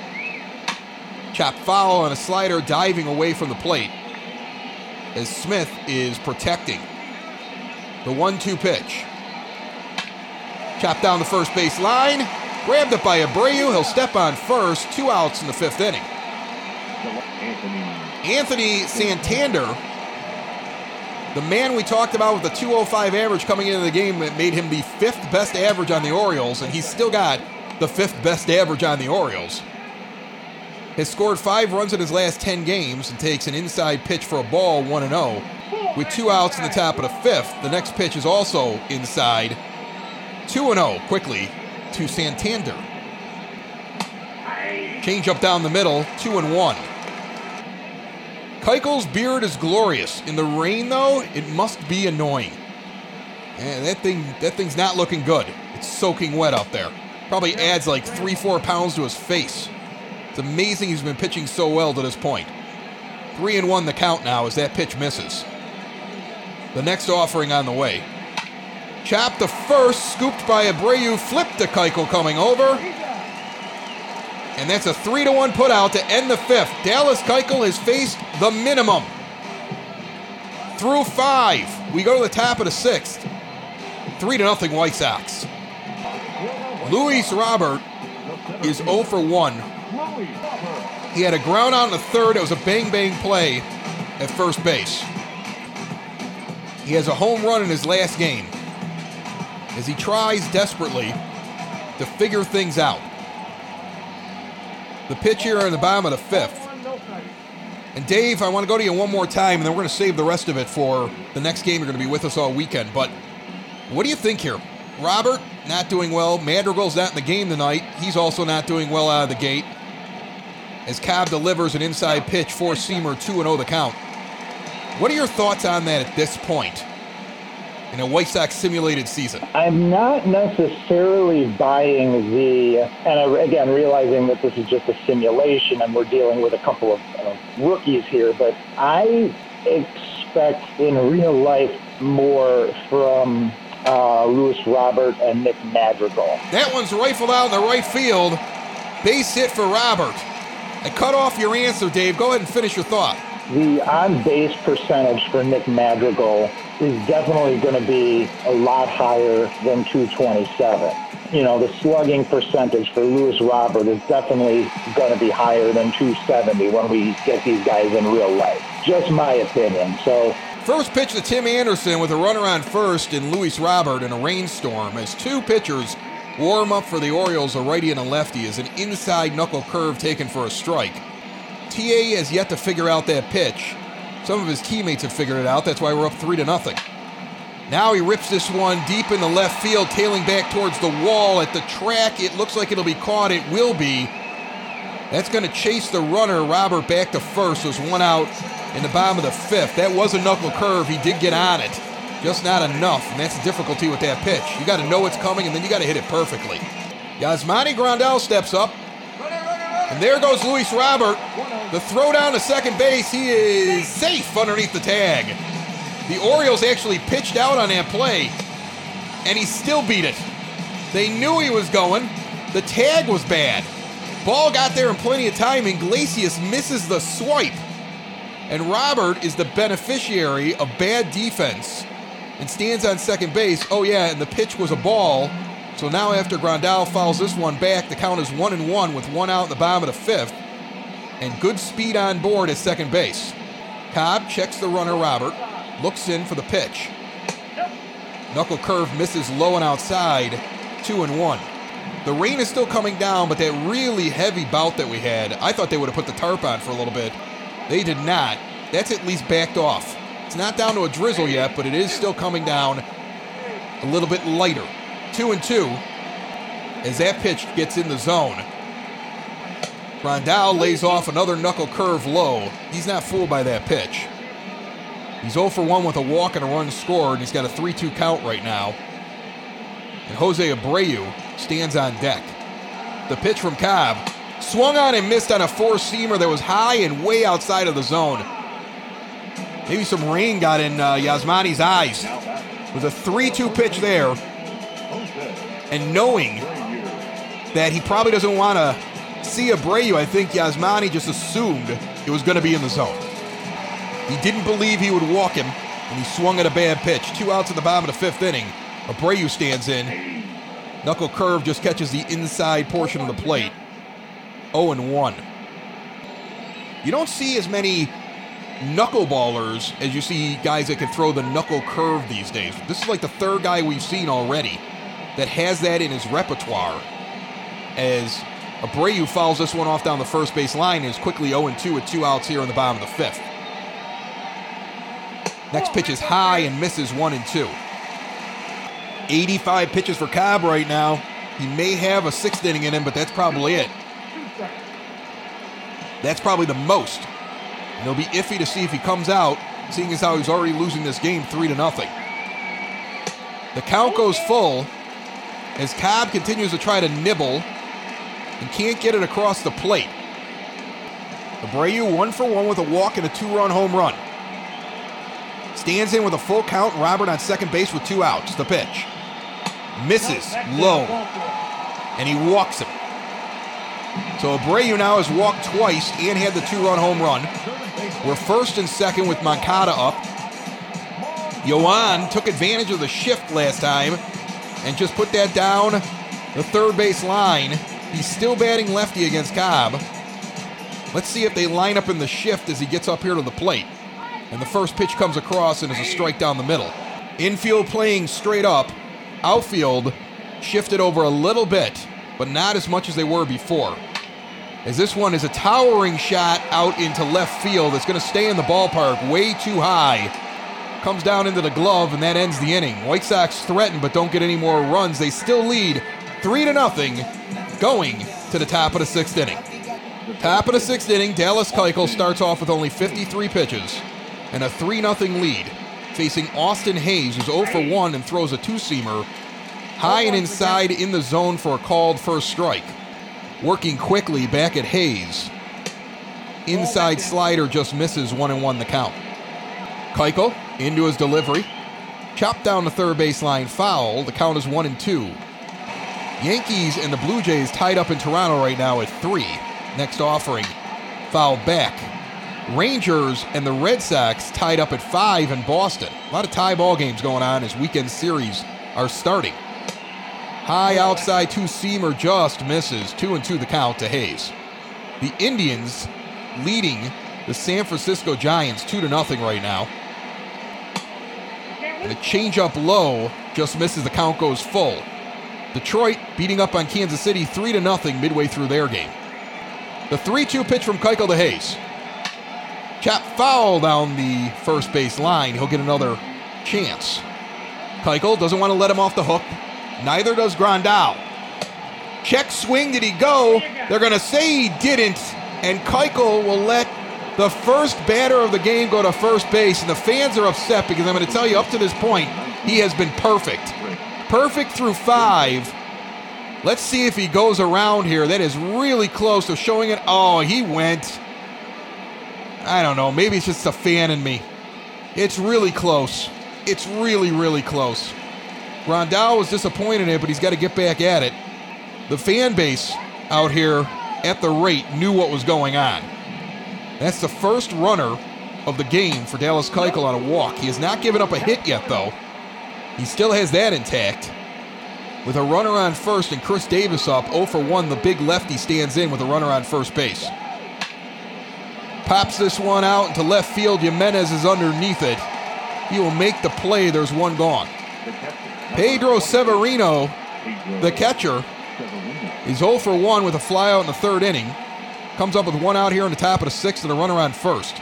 Chop foul on a slider, diving away from the plate as Smith is protecting. The 1-2 pitch. Chopped down the first base line. Grabbed it by Abreu. He'll step on first. 2 outs in the fifth inning. Anthony Santander, the man we talked about with the 205 average coming into the game that made him the 5th best average on the Orioles, and he's still got the 5th best average on the Orioles, has scored 5 runs in his last 10 games and takes an inside pitch for a ball, 1-0. With 2 outs in the top of the fifth, the next pitch is also inside. 2-0 quickly to Santander. Change up down the middle, 2-1. Keuchel's beard is glorious. In the rain, though, it must be annoying. And that thing's not looking good. It's soaking wet out there. Probably adds like 3-4 pounds to his face. It's amazing he's been pitching so well to this point. 3-1 the count now as that pitch misses. The next offering on the way. Chopped to first, scooped by Abreu, flipped to Keuchel coming over. And that's a 3-1 put out to end the fifth. Dallas Keuchel has faced the minimum. Through 5, we go to the top of the sixth. 3-0 White Sox. Luis Robert is 0 for 1. He had a ground out in the third. It was a bang-bang play at first base. He has a home run in his last game as he tries desperately to figure things out. The pitch here in the bottom of the fifth. And Dave, I want to go to you one more time, and then we're going to save the rest of it for the next game. You're going to be with us all weekend. But what do you think here? Robert, not doing well. Madrigal's not in the game tonight. He's also not doing well out of the gate. As Cobb delivers an inside pitch for Seamer, 2-0 the count. What are your thoughts on that at this point in a White Sox simulated season? I'm not necessarily buying the, and again, realizing that this is just a simulation and we're dealing with a couple of rookies here, but I expect in real life more from Luis Robert and Nick Madrigal. That one's rifled out in the right field. Base hit for Robert. I cut off your answer, Dave. Go ahead and finish your thought. The on-base percentage for Nick Madrigal is definitely going to be a lot higher than 227. You know, the slugging percentage for Luis Robert is definitely going to be higher than 270 when we get these guys in real life. Just my opinion. So, first pitch to Tim Anderson with a runner on first and Luis Robert in a rainstorm as two pitchers warm up for the Orioles, a righty and a lefty, as an inside knuckle curve taken for a strike. TA has yet to figure out that pitch. Some of his teammates have figured it out. That's why we're up 3-0. Now he rips this one deep in the left field, tailing back towards the wall at the track. It looks like it'll be caught. It will be. That's going to chase the runner, Robert, back to first. There's one out in the bottom of the fifth. That was a knuckle curve. He did get on it. Just not enough, and that's the difficulty with that pitch. You got to know it's coming, and then you got to hit it perfectly. Yasmani Grandal steps up. And there goes Luis Robert. The throw down to second base. He is safe underneath the tag. The Orioles actually pitched out on that play, and he still beat it. They knew he was going. The tag was bad. Ball got there in plenty of time, and Iglesias misses the swipe. And Robert is the beneficiary of bad defense and stands on second base. Oh, yeah, and the pitch was a ball. So now after Grandal fouls this one back, the count is 1-1 with one out in the bottom of the fifth. And good speed on board at second base. Cobb checks the runner, Robert, looks in for the pitch. Knuckle curve misses low and outside, 2-1. The rain is still coming down, but that really heavy bout that we had, I thought they would have put the tarp on for a little bit. They did not. That's at least backed off. It's not down to a drizzle yet, but it is still coming down a little bit lighter. 2-2 as that pitch gets in the zone. Grandal lays off another knuckle curve low. He's not fooled by that pitch. He's 0-for-1 with a walk and a run scored. He's got a 3-2 count right now. And Jose Abreu stands on deck. The pitch from Cobb swung on and missed on a four-seamer that was high and way outside of the zone. Maybe some rain got in Yasmani's eyes. It was a 3-2 pitch there. And knowing that he probably doesn't want to see Abreu, I think Yasmani just assumed it was going to be in the zone. He didn't believe he would walk him, and he swung at a bad pitch. Two outs at the bottom of the fifth inning. Abreu stands in. Knuckle curve just catches the inside portion of the plate. 0-1. You don't see as many knuckleballers as you see guys that can throw the knuckle curve these days. This is like the third guy we've seen already that has that in his repertoire, as Abreu fouls this one off down the first base line and is quickly 0-2 with two outs here in the bottom of the fifth. Next pitch is high and misses, 1-2. 85 pitches for Cobb right now. He may have a sixth inning in him, but that's probably it. That's probably the most. And it'll be iffy to see if he comes out, seeing as how he's already losing this game 3-0. The count goes full as Cobb continues to try to nibble and can't get it across the plate. Abreu 1-for-1 with a walk and a two-run home run. Stands in with a full count. Robert on second base with two outs. The pitch. Misses low. And he walks him. So Abreu now has walked twice and had the two-run home run. We're first and second with Moncada up. Yoan took advantage of the shift last time and just put that down the third base line. He's still batting lefty against Cobb. Let's see if they line up in the shift as he gets up here to the plate. And the first pitch comes across and is a strike down the middle. Infield playing straight up. Outfield shifted over a little bit, but not as much as they were before. as this one is a towering shot out into left field that's going to stay in the ballpark way too high. Comes down into the glove, and that ends the inning. White Sox threaten but don't get any more runs. They still lead 3-0 going to the top of the sixth inning. Top of the sixth inning, Dallas Keuchel starts off with only 53 pitches and a 3-0 lead, facing Austin Hayes, who's 0 for 1 and throws a two-seamer high and inside in the zone for a called first strike. Working quickly back at Hayes. Inside slider just misses, 1-1 the count. Keuchel into his delivery. Chopped down the third baseline foul. The count is 1-2. Yankees and the Blue Jays tied up in Toronto right now at 3. Next offering, fouled back. Rangers and the Red Sox tied up at 5 in Boston. A lot of tie ball games going on as weekend series are starting. High outside two-seamer just misses. 2-2 the count to Hayes. The Indians leading the San Francisco Giants 2-0 right now. And a changeup low just misses. The count goes full. Detroit beating up on Kansas City 3-0 midway through their game. The 3-2 pitch from Keuchel to Hayes. Chop foul down the first base line. He'll get another chance. Keuchel doesn't want to let him off the hook. Neither does Grandal. Check swing. Did he go? They're going to say he didn't. And Keuchel will let the first batter of the game go to first base. And the fans are upset because I'm going to tell you, up to this point, he has been perfect. Perfect through 5. Let's see if he goes around here. That is really close to showing it. Oh, he went. I don't know. Maybe it's just a fan in me. It's really close. It's really, really close. Grandal was disappointed in it, but he's got to get back at it. The fan base out here at the rate knew what was going on. That's the first runner of the game for Dallas Keuchel on a walk. He has not given up a hit yet, though. He still has that intact. With a runner on first and Chris Davis up, 0 for 1, the big lefty stands in with a runner on first base. Pops this one out into left field. Jimenez is underneath it. He will make the play. There's one gone. Pedro Severino, the catcher, is 0 for 1 with a fly out in the third inning. Comes up with one out here in the top of the sixth and a runner on first.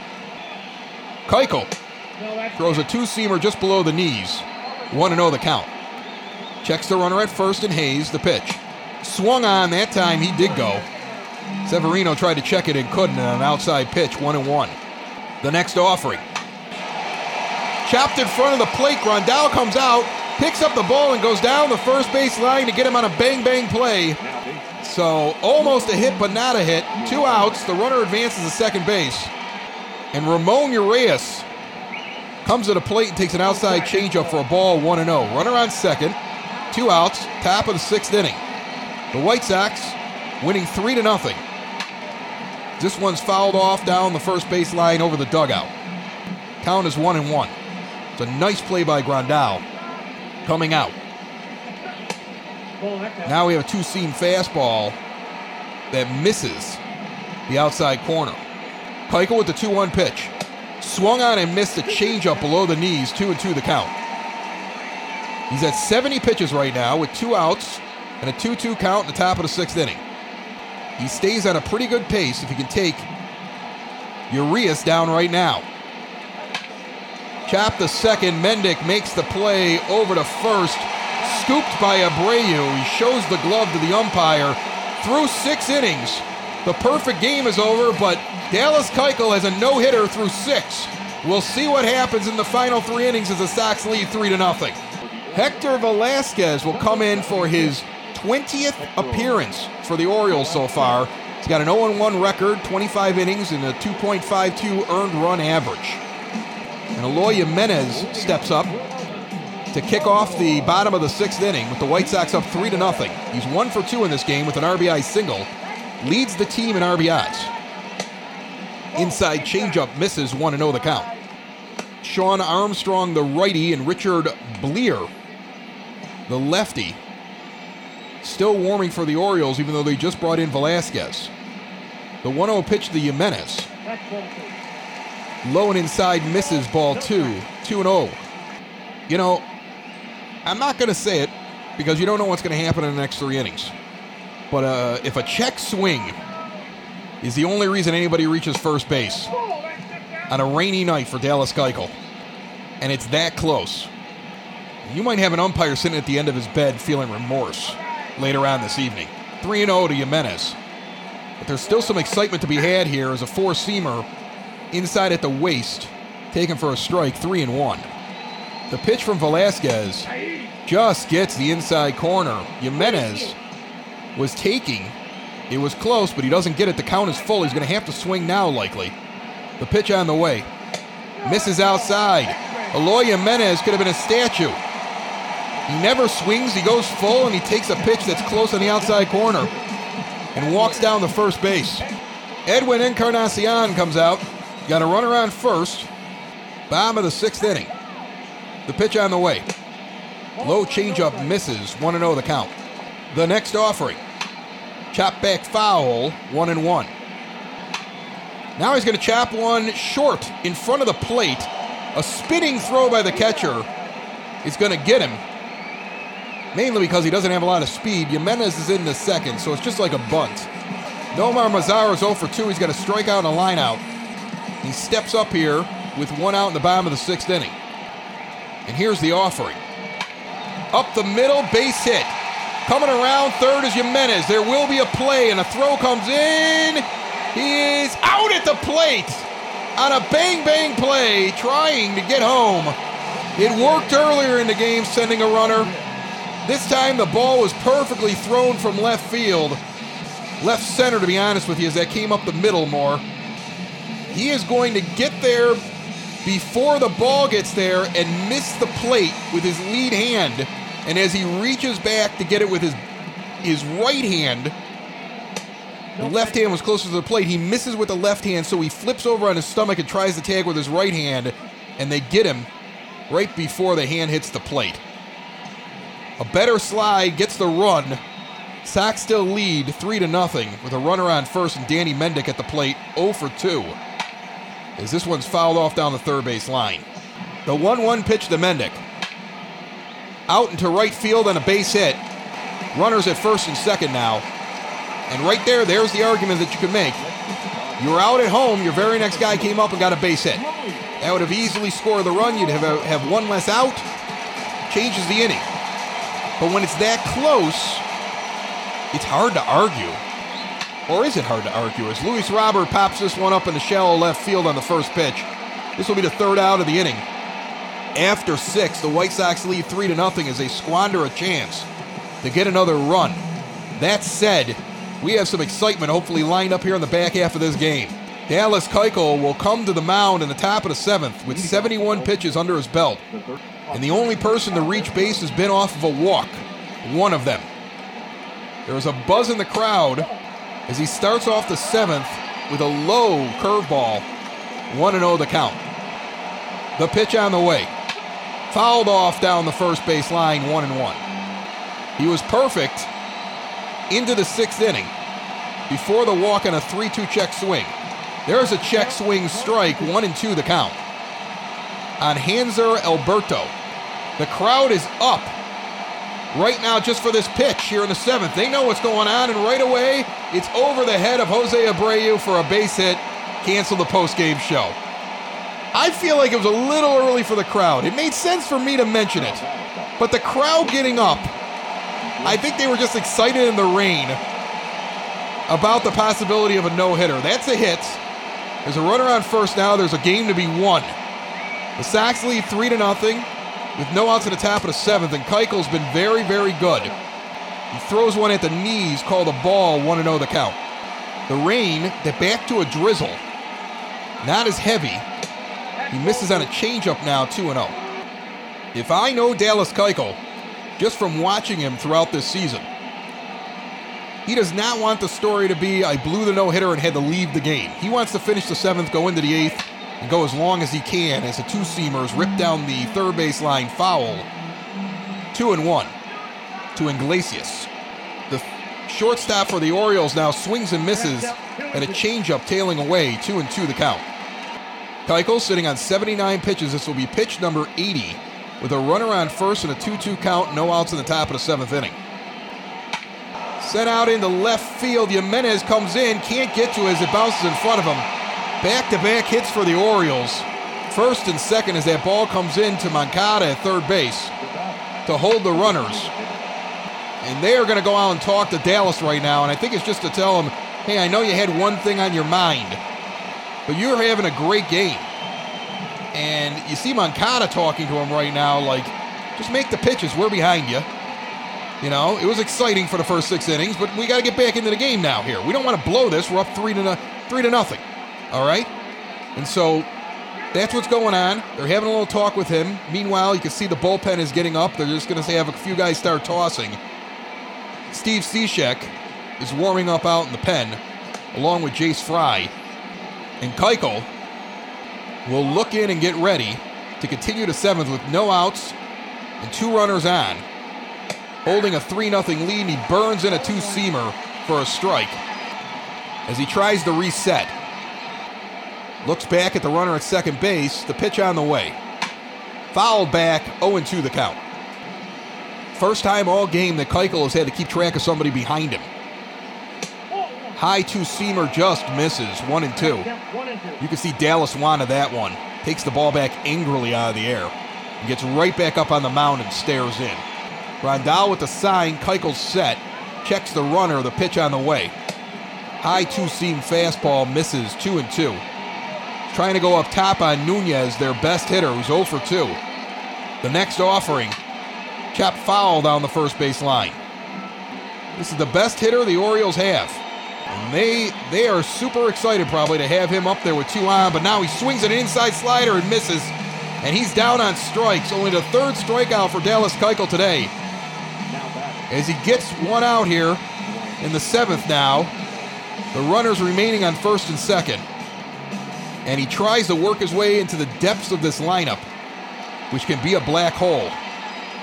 Keuchel throws a two-seamer just below the knees. 1-0 the count. Checks the runner at first and Hayes, the pitch. Swung on that time, he did go. Severino tried to check it and couldn't on an outside pitch, 1-1. The next offering. Chopped in front of the plate, Grandal comes out, picks up the ball and goes down the first base line to get him on a bang-bang play. So almost a hit, but not a hit. 2 outs, the runner advances to second base. And Ramon Urias comes to the plate and takes an outside changeup for a ball, 1-0. Runner on second. 2 outs, top of the sixth inning. The White Sox winning 3-0. This one's fouled off down the first base line over the dugout. Count is 1-1. It's a nice play by Grandal coming out. Now we have a two-seam fastball that misses the outside corner. Keuchel with the 2-1 pitch. Swung on and missed a changeup below the knees, 2-2 the count. He's at 70 pitches right now with 2 outs and a 2-2 count in the top of the sixth inning. He stays on a pretty good pace if he can take Urias down right now. Chopped the second. Mendick makes the play over to first. Scooped by Abreu. He shows the glove to the umpire. Through 6 innings, the perfect game is over, but Dallas Keuchel has a no-hitter through 6. We'll see what happens in the final 3 innings as the Sox lead 3-0. Hector Velasquez will come in for his 20th appearance for the Orioles so far. He's got an 0-1 record, 25 innings, and a 2.52 earned run average. And Eloy Jiménez steps up to kick off the bottom of the sixth inning with the White Sox up 3-0. He's 1 for 2 in this game with an RBI single. Leads the team in RBIs. Inside changeup misses, 1-0 the count. Sean Armstrong, the righty, and Richard Bleer, the lefty, still warming for the Orioles, even though they just brought in Velasquez. The 1-0 pitch to Jimenez. Low and inside misses, ball 2. 2-0. You know, I'm not going to say it because you don't know what's going to happen in the next 3 innings. But if a check swing is the only reason anybody reaches first base on a rainy night for Dallas Keuchel. And it's that close. You might have an umpire sitting at the end of his bed feeling remorse later on this evening. 3-0 to Jimenez. But there's still some excitement to be had here as a four-seamer inside at the waist, taken for a strike, 3-1. The pitch from Velasquez just gets the inside corner. Jimenez was taking. It was close, but he doesn't get it. The count is full. He's going to have to swing now, likely. The pitch on the way. Misses outside. Eloy Jimenez could have been a statue. He never swings. He goes full, and he takes a pitch that's close on the outside corner and walks down the first base. Edwin Encarnacion comes out. Got a runner on first. Bottom of the sixth inning. The pitch on the way. Low changeup misses. 1-0 the count. The next offering. Chop back foul. 1-1. Now he's going to chop one short in front of the plate. A spinning throw by the catcher is going to get him. Mainly because he doesn't have a lot of speed. Jimenez is in the second, so it's just like a bunt. Nomar Mazara is 0 for 2. He's got a strikeout and a line out. He steps up here with one out in the bottom of the sixth inning. And here's the offering. Up the middle, base hit. Coming around third is Jimenez. There will be a play, and a throw comes in. He is out at the plate on a bang-bang play, trying to get home. It worked earlier in the game, sending a runner. This time the ball was perfectly thrown from left field. Left center, to be honest with you, as that came up the middle more. He is going to get there before the ball gets there and miss the plate with his lead hand. And as he reaches back to get it with his right hand, the left hand was closer to the plate. He misses with the left hand, so he flips over on his stomach and tries to tag with his right hand, and they get him right before the hand hits the plate. A better slide gets the run. Sox still lead 3-0 with a runner on first and Danny Mendick at the plate, 0 for 2. As this one's fouled off down the third base line. The 1-1 pitch to Mendick. Out into right field on a base hit. Runners at first and second now. And right there, there's the argument that you can make. You were out at home, your very next guy came up and got a base hit. That would have easily scored the run. You'd have one less out. Changes the inning. But when it's that close, it's hard to argue. Or is it hard to argue? As Luis Robert pops this one up in the shallow left field on the first pitch. This will be the third out of the inning. After six, the White Sox lead 3-0 as they squander a chance to get another run. That said, we have some excitement hopefully lined up here in the back half of this game. Dallas Keuchel will come to the mound in the top of the seventh with 71 pitches under his belt. And the only person to reach base has been off of a walk, one of them. There is a buzz in the crowd as he starts off the seventh with a low curveball, 1-0 the count. The pitch on the way. Fouled off down the first base line, 1-1. He was perfect into the sixth inning before the walk on a 3-2 check swing. There's a check swing strike, 1-2 the count on Hanser Alberto. The crowd is up right now just for this pitch here in the seventh. They know what's going on, and right away it's over the head of Jose Abreu for a base hit. Cancel the post-game show. I feel like it was a little early for the crowd. It made sense for me to mention it, but the crowd getting up, I think they were just excited in the rain about the possibility of a no-hitter. That's a hit. There's a runner on first now. There's a game to be won. The Sox lead 3-0 with no outs at the top of the seventh, and Keuchel's been very, very good. He throws one at the knees, called a ball, 1-0 the count. The rain, they're back to a drizzle. Not as heavy. He misses on a changeup now, 2-0. If I know Dallas Keuchel, just from watching him throughout this season, he does not want the story to be, I blew the no-hitter and had to leave the game. He wants to finish the seventh, go into the eighth, and go as long as he can as the two-seamer is ripped down the third baseline foul. 2-1 to Iglesias. The shortstop for the Orioles now swings and misses, and a changeup tailing away, 2-2 the count. Keuchel sitting on 79 pitches. This will be pitch number 80 with a runner on first and a 2-2 count, no outs in the top of the seventh inning. Set out into left field. Jiménez comes in, can't get to it as it bounces in front of him. Back-to-back hits for the Orioles. First and second as that ball comes in to Moncada at third base to hold the runners. And they are going to go out and talk to Dallas right now, and I think it's just to tell them, hey, I know you had one thing on your mind, but you're having a great game. And you see Moncada talking to him right now like, just make the pitches, we're behind you. You know, it was exciting for the first six innings, but we got to get back into the game now here. We don't want to blow this. We're up 3-0. All right? And so that's what's going on. They're having a little talk with him. Meanwhile, you can see the bullpen is getting up. They're just going to have a few guys start tossing. Steve Cishek is warming up out in the pen along with Jace Fry. And Keuchel will look in and get ready to continue to seventh with no outs and two runners on. Holding a 3-0 lead, he burns in a two-seamer for a strike as he tries to reset. Looks back at the runner at second base, the pitch on the way. Fouled back, 0-2 the count. First time all game that Keuchel has had to keep track of somebody behind him. High two-seamer just misses, 1-2. You can see Dallas wanted that one. Takes the ball back angrily out of the air and gets right back up on the mound and stares in. Grandal with the sign, Keuchel's set, checks the runner, the pitch on the way. High two-seam fastball misses, 2-2. Trying to go up top on Nunez, their best hitter, who's 0 for 2. The next offering, chopped foul down the first base line. This is the best hitter the Orioles have. And they are super excited probably to have him up there with two on, but now he swings at an inside slider and misses, and he's down on strikes, only the third strikeout for Dallas Keuchel today. As he gets one out here in the seventh now, the runners remaining on first and second. And he tries to work his way into the depths of this lineup, which can be a black hole.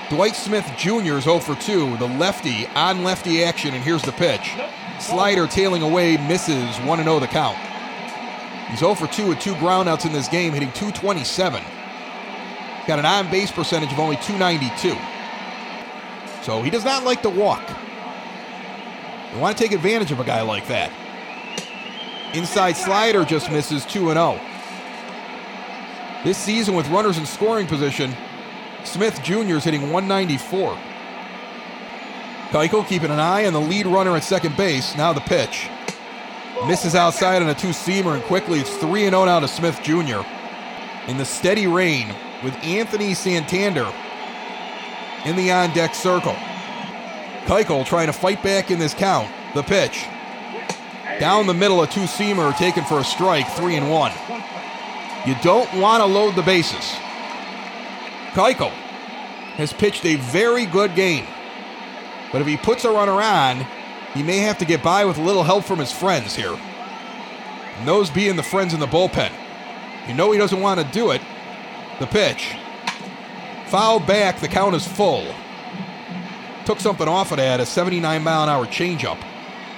Dwight Smith Jr. is 0 for 2, the lefty on lefty action, and here's the pitch. Slider tailing away, misses, 1-0 the count. He's 0 for 2 with two groundouts in this game, hitting .227. Got an on-base percentage of only .292. So he does not like to walk. You want to take advantage of a guy like that. Inside slider just misses, 2-0. This season with runners in scoring position, Smith Jr. is hitting .194. Keuchel keeping an eye on the lead runner at second base. Now the pitch. Misses outside on a two-seamer, and quickly it's 3-0 now to Smith Jr. In the steady rain with Anthony Santander in the on-deck circle. Keuchel trying to fight back in this count. The pitch. Down the middle, a two-seamer taken for a strike, 3-1. You don't want to load the bases. Keuchel has pitched a very good game, but if he puts a runner on, he may have to get by with a little help from his friends here. And those being the friends in the bullpen. You know he doesn't want to do it. The pitch. Foul back, the count is full. Took something off of that, a 79-mile-an-hour changeup,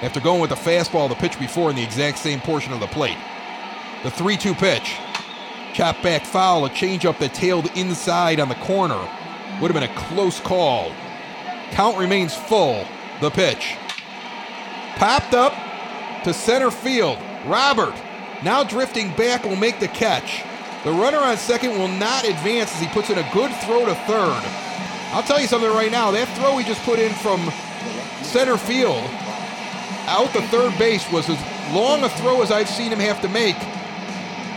after going with the fastball the pitch before in the exact same portion of the plate. The 3-2 pitch. Chop back foul, a changeup that tailed inside on the corner. Would have been a close call. Count remains full. The pitch. Popped up to center field. Robert, now drifting back, will make the catch. The runner on second will not advance as he puts in a good throw to third. I'll tell you something right now. That throw he just put in from center field out to third base was as long a throw as I've seen him have to make.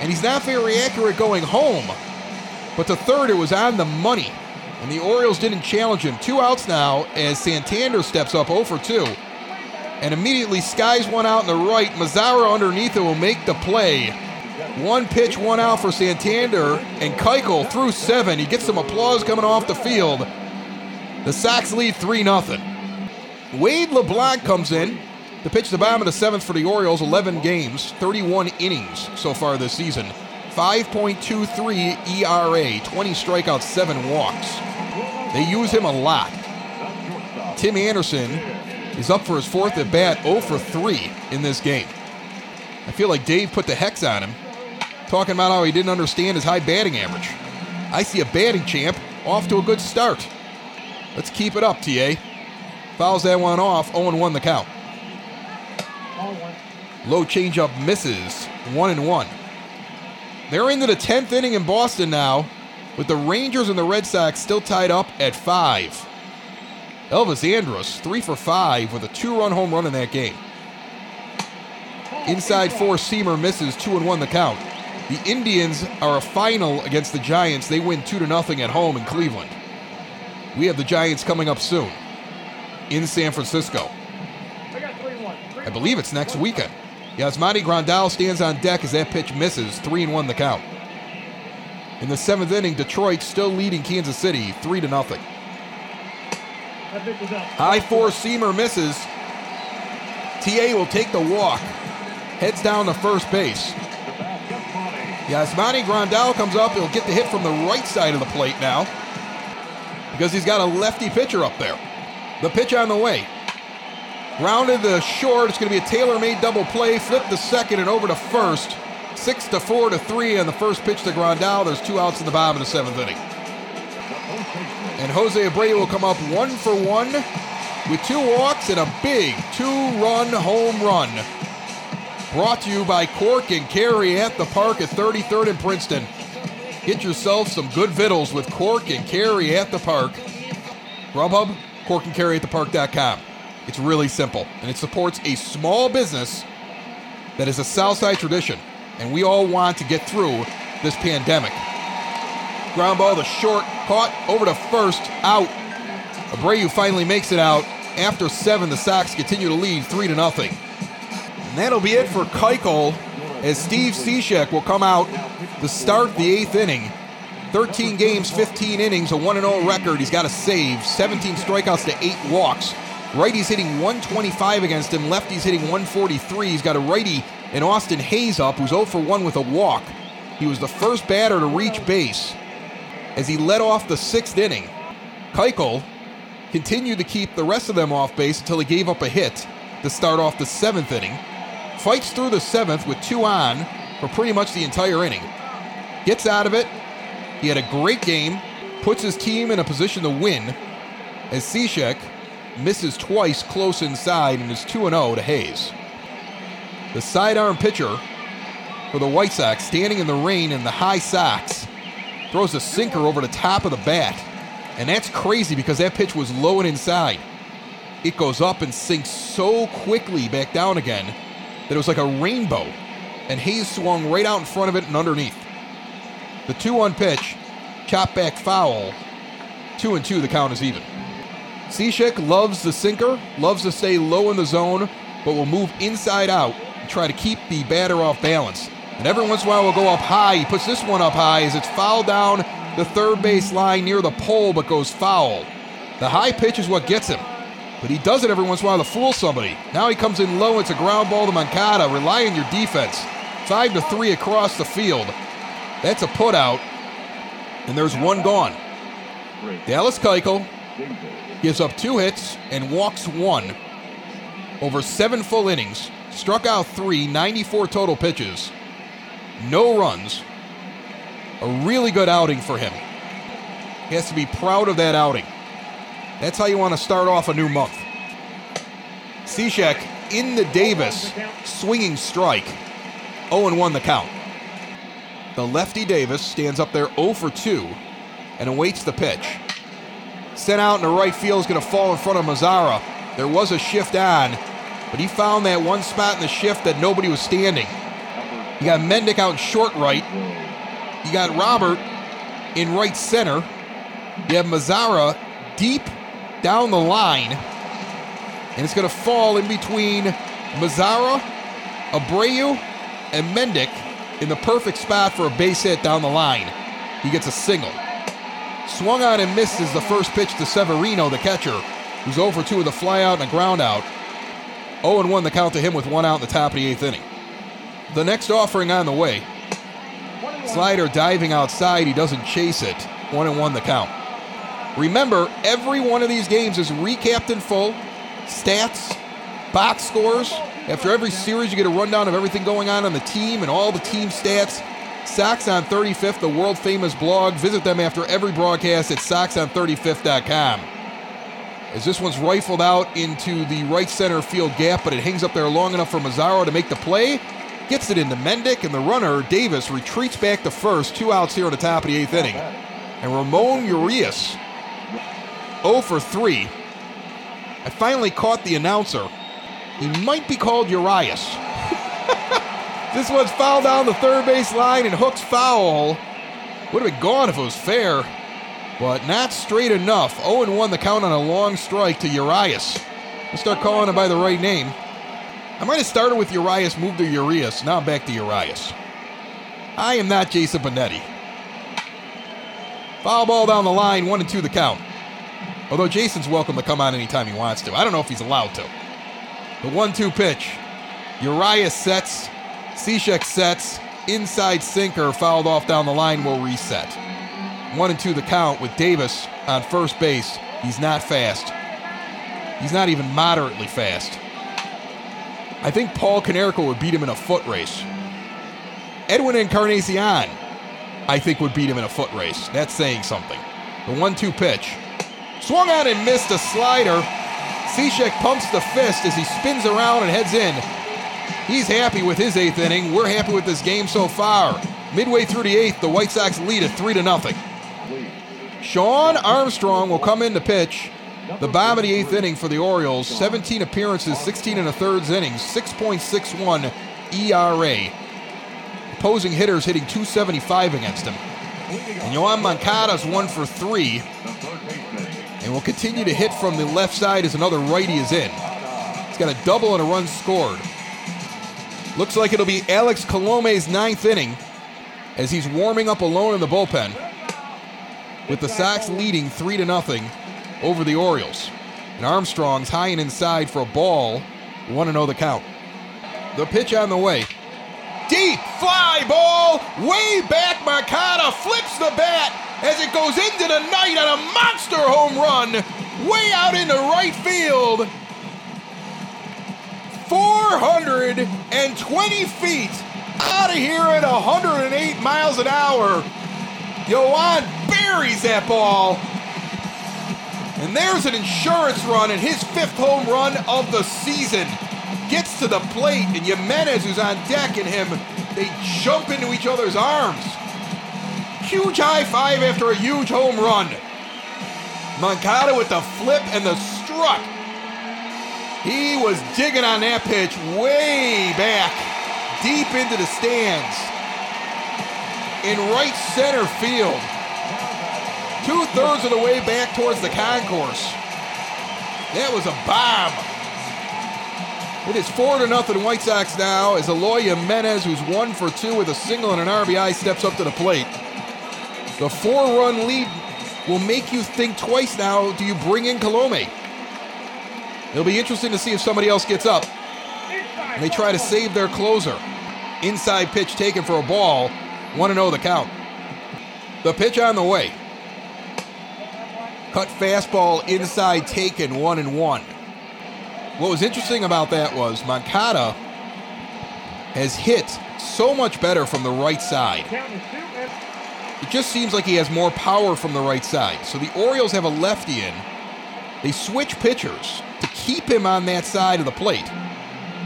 And he's not very accurate going home. But to third, it was on the money. And the Orioles didn't challenge him. Two outs now as Santander steps up 0 for 2. And immediately skies one out in the right. Mazara underneath it will make the play. One pitch, one out for Santander, and Keuchel through seven. He gets some applause coming off the field. The Sox lead 3-0. Wade LeBlanc comes in to pitch the bottom of the seventh for the Orioles, 11 games, 31 innings so far this season. 5.23 ERA, 20 strikeouts, 7 walks. They use him a lot. Tim Anderson is up for his fourth at bat, 0 for 3 in this game. I feel like Dave put the hex on him, talking about how he didn't understand his high batting average. I see a batting champ off to a good start. Let's keep it up, TA. Fouls that one off. 0-1 the count. Low changeup misses. 1-1. They're into the 10th inning in Boston now, with the Rangers and the Red Sox still tied up at 5. Elvis Andrus, 3 for 5 with a 2-run home run in that game. Inside four seamer misses. 2-1 the count. The Indians are a final against the Giants. They win 2-0 at home in Cleveland. We have the Giants coming up soon in San Francisco. I believe it's next weekend. Yasmani Grandal stands on deck as that pitch misses. 3-1 the count. In the 7th inning, Detroit still leading Kansas City 3-0. High four-seamer misses. TA will take the walk. Heads down to first base. Yasmani Grandal comes up. He'll get the hit from the right side of the plate now because he's got a lefty pitcher up there. The pitch on the way. Rounded the short. It's going to be a tailor-made double play. Flipped to second and over to first. 6-4-3 on the first pitch to Grandal. There's 2 outs in the bottom of the 7th inning. And Jose Abreu will come up 1 for 1 with 2 walks and a big 2-run home run. Brought to you by Cork and Carry at the Park at 33rd and Princeton. Get yourself some good vittles with Cork and Carry at the Park. Grubhub, corkandcarryatthepark.com. It's really simple, and it supports a small business that is a Southside tradition, and we all want to get through this pandemic. Ground ball to short, caught, over to first, out. Abreu finally makes it out. After 7, the Sox continue to lead 3-0. And that'll be it for Keuchel, as Steve Cishek will come out to start the 8th inning. 13 games, 15 innings, a 1-0 record. He's got a save, 17 strikeouts to 8 walks. Righty's hitting 125 against him. Lefty's hitting 143. He's got a righty in Austin Hayes up, who's 0 for 1 with a walk. He was the first batter to reach base as he led off the 6th inning. Keuchel continued to keep the rest of them off base until he gave up a hit to start off the 7th inning. Fights through the 7th with 2 on for pretty much the entire inning. Gets out of it. He had a great game. Puts his team in a position to win as Cishek misses twice close inside and is 2-0 to Hayes. The sidearm pitcher for the White Sox, standing in the rain in the high socks, throws a sinker over the top of the bat. And that's crazy because that pitch was low and inside. It goes up and sinks so quickly back down again that it was like a rainbow. And Hayes swung right out in front of it and underneath. The 2-1 pitch, chop back foul, 2-2, the count is even. Cishek loves the sinker, loves to stay low in the zone, but will move inside out and try to keep the batter off balance. And every once in a while will go up high. He puts this one up high as it's fouled down the third base line near the pole, but goes foul. The high pitch is what gets him, but he does it every once in a while to fool somebody. Now he comes in low. It's a ground ball to Moncada. Rely on your defense. 5-3 across the field. That's a put out, and there's one gone. Dallas Keuchel gives up 2 hits and walks 1 over 7 full innings. Struck out 3, 94 total pitches. No runs. A really good outing for him. He has to be proud of that outing. That's how you want to start off a new month. Cishek in the Davis, swinging strike. 0-1 the count. The lefty Davis stands up there 0 for 2 and awaits the pitch. Sent out in the right field, is going to fall in front of Mazara. There was a shift on, but he found that one spot in the shift that nobody was standing. You got Mendick out in short right. You got Robert in right center. You have Mazara deep down the line, and it's going to fall in between Mazara, Abreu, and Mendick in the perfect spot for a base hit down the line. He gets a single. Swung on and missed is the first pitch to Severino, the catcher, who's 0 for 2 with a fly out and a ground out. 0-1 the count to him with 1 out in the top of the 8th inning. The next offering on the way. Slider diving outside. He doesn't chase it. 1-1 the count. Remember, every one of these games is recapped in full. Stats, box scores. After every series, you get a rundown of everything going on the team and all the team stats. Soxon35th, the world-famous blog. Visit them after every broadcast at SoxonThirtyfifth.com. as this one's rifled out into the right center field gap, but it hangs up there long enough for Mazara to make the play. Gets it into Mendick, and the runner, Davis, retreats back to first. Two outs here in the top of the eighth inning. And Ramon Urias, 0 for 3. I finally caught the announcer. He might be called Urias. This one's fouled down the third base line and hooks foul. Would have been gone if it was fair, but not straight enough. 0-1 the count on a long strike to Urias. Let's start calling him by the right name. I might have started with Urias, moved to Urias. Now I'm back to Urias. I am not Jason Benetti. Foul ball down the line, 1-2 the count. Although Jason's welcome to come on anytime he wants to. I don't know if he's allowed to. The 1-2 pitch. Urias sets. Cishek sets, inside sinker, fouled off down the line, will reset. 1-2 the count with Davis on first base. He's not fast. He's not even moderately fast. I think Paul Konerko would beat him in a foot race. Edwin Encarnacion, I think, would beat him in a foot race. That's saying something. The 1-2 pitch. Swung out and missed a slider. Cishek pumps the fist as he spins around and heads in. He's happy with his eighth inning. We're happy with this game so far. Midway through the eighth, the White Sox lead at 3-0. Sean Armstrong will come in to pitch the bottom of the eighth inning for the Orioles. 17 appearances, 16 1/3 innings, 6.61 ERA. Opposing hitters hitting .275 against him. And Yoan Moncada's 1 for 3. And will continue to hit from the left side as another righty is in. He's got a double and a run scored. Looks like it'll be Alex Colome's ninth inning as he's warming up alone in the bullpen with the Sox leading 3-0 over the Orioles. And Armstrong's high and inside for a ball. 1-0 the count. The pitch on the way. Deep fly ball, way back. Moncada flips the bat as it goes into the night on a monster home run way out into right field. 420 feet out of here at 108 miles an hour. Yoan buries that ball. And there's an insurance run and his fifth home run of the season. Gets to the plate, and Jimenez, who's on deck, and him, they jump into each other's arms. Huge high five after a huge home run. Moncada with the flip and the strut. He was digging on that pitch way back, deep into the stands, in right center field. 2/3 of the way back towards the concourse. That was a bomb. It is 4-0 White Sox now as Eloy Jiménez, who's 1 for 2 with a single and an RBI, steps up to the plate. The 4-run lead will make you think twice now. Do you bring in Colome? It'll be interesting to see if somebody else gets up. And they try to save their closer. Inside pitch taken for a ball. 1-0 the count. The pitch on the way. Cut fastball inside taken, 1-1. What was interesting about that was Moncada has hit so much better from the right side. It just seems like he has more power from the right side. So the Orioles have a lefty in. They switch pitchers to keep him on that side of the plate.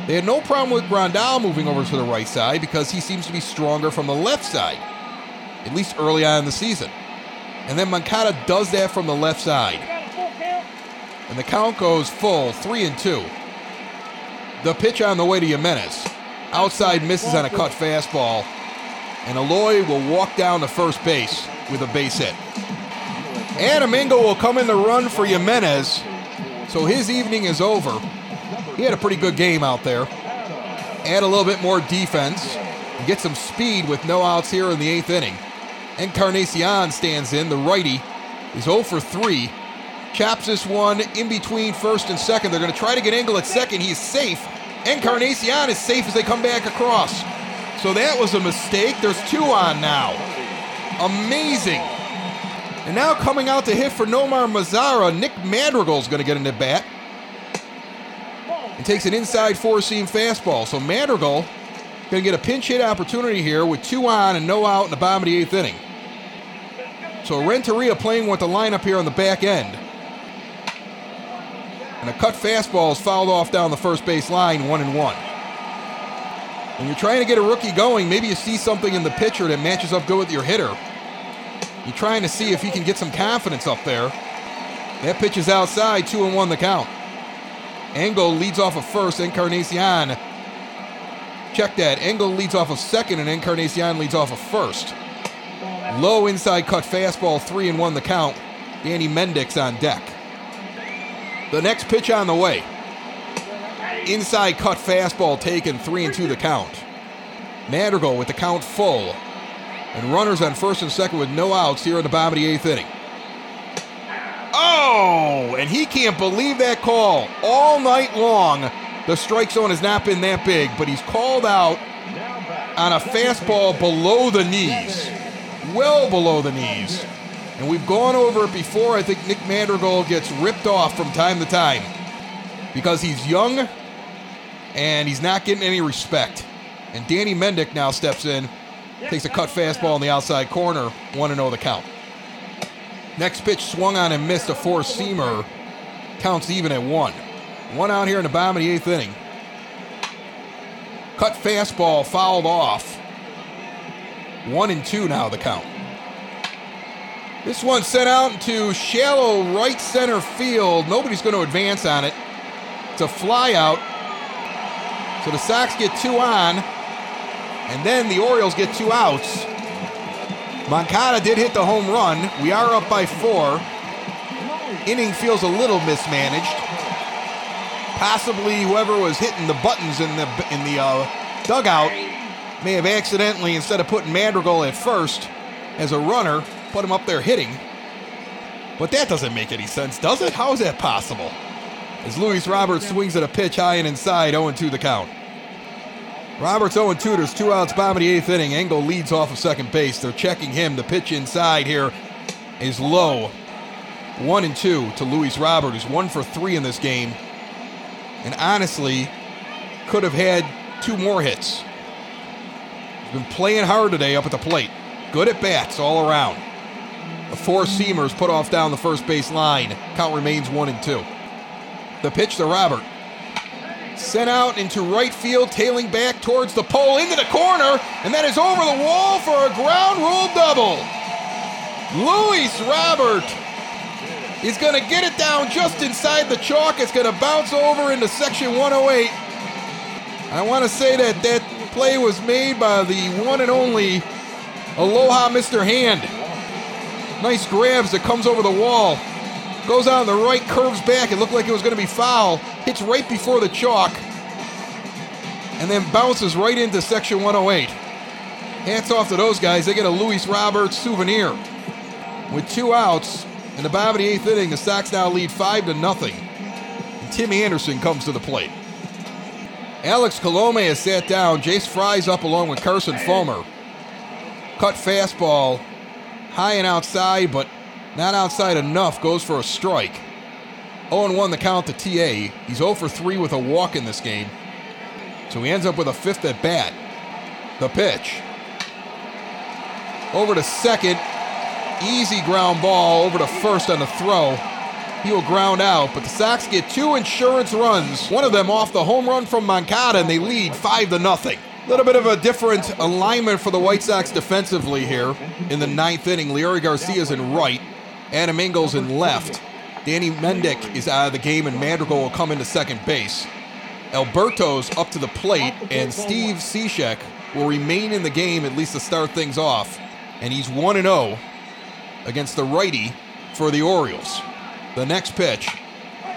They had no problem with Grandal moving over to the right side because he seems to be stronger from the left side, at least early on in the season. And then Moncada does that from the left side. And the count goes full, 3-2. The pitch on the way to Jimenez. Outside misses on a cut fastball. And Eloy will walk down to first base with a base hit. Adam Engel will come in the run for Jimenez. So his evening is over. He had a pretty good game out there. Add a little bit more defense and get some speed with no outs here in the eighth inning. Encarnacion stands in. The righty is 0 for 3. Chops this one in between first and second. They're going to try to get Engel at second. He's safe. Encarnacion is safe as they come back across. So that was a mistake. There's 2 on now. Amazing. And now coming out to hit for Nomar Mazara, Nick Madrigal's going to get into bat. And takes an inside four-seam fastball. So Madrigal going to get a pinch hit opportunity here with 2 on and no out in the bottom of the eighth inning. So Renteria playing with the lineup here on the back end. And a cut fastball is fouled off down the first base line, 1-1. When you're trying to get a rookie going, maybe you see something in the pitcher that matches up good with your hitter. You're trying to see if he can get some confidence up there. That pitch is outside, 2-1 the count. Engel leads off of first, Encarnacion. Check that. Engel leads off of second, and Encarnacion leads off of first. Low inside cut fastball, 3-1 the count. Danny Mendick's on deck. The next pitch on the way. Inside cut fastball taken, 3-2 the count. Madrigal with the count full. And runners on first and second with no outs here at the bottom of the eighth inning. Oh, and he can't believe that call. All night long, the strike zone has not been that big, but he's called out on a fastball below the knees. Well below the knees. And we've gone over it before. I think Nick Madrigal gets ripped off from time to time because he's young and he's not getting any respect. And Danny Mendick now steps in, takes a cut fastball in the outside corner, 1-0 the count. Next pitch swung on and missed, a four-seamer. Counts even at 1. One out here in the bottom of the eighth inning. Cut fastball fouled off. 1-2 now the count. This one sent out into shallow right center field. Nobody's going to advance on it. It's a fly out. So the Sox get 2 on, and then the Orioles get 2 outs. Moncada did hit the home run. We are up by 4. Inning feels a little mismanaged. Possibly whoever was hitting the buttons in the dugout may have accidentally, instead of putting Madrigal at first as a runner, put him up there hitting. But that doesn't make any sense, does it? How is that possible? As Luis Robert swings at a pitch high and inside, 0-2 the count. Roberts 0-2, there's 2 outs, bottom of the eighth inning. Engel leads off of second base. They're checking him. The pitch inside here is low. 1-2 to Luis Robert, who's 1 for 3 in this game. And honestly, could have had 2 more hits. He's been playing hard today up at the plate. Good at bats all around. A four-seamer's put off down the first base line. Count remains 1-2. The pitch to Robert. Sent out into right field, tailing back towards the pole, into the corner, and that is over the wall for a ground rule double. Luis Robert is going to get it down just inside the chalk. It's going to bounce over into section 108. I want to say that play was made by the one and only Aloha Mr. Hand. Nice grabs that comes over the wall. Goes out on the right, curves back. It looked like it was going to be foul. Hits right before the chalk. And then bounces right into section 108. Hats off to those guys. They get a Luis Robert souvenir. With 2 outs in the bottom of the eighth inning, the Sox now lead 5-0. And Tim Anderson comes to the plate. Alex Colome has sat down. Jace Fry's up along with Carson Fulmer. Cut fastball high and outside, but not outside enough, goes for a strike. 0-1 the count to TA. He's 0 for 3 with a walk in this game. So he ends up with a 5th at bat. The pitch. Over to second. Easy ground ball over to first on the throw. He will ground out, but the Sox get 2 insurance runs. One of them off the home run from Moncada, and they lead 5-0. A little bit of a different alignment for the White Sox defensively here in the ninth inning. Leary Garcia's in right. Adam Engel's in left. Danny Mendick is out of the game, and Madrigal will come into second base. Alberto's up to the plate, and Steve Cishek will remain in the game at least to start things off. And he's 1-0 against the righty for the Orioles. The next pitch.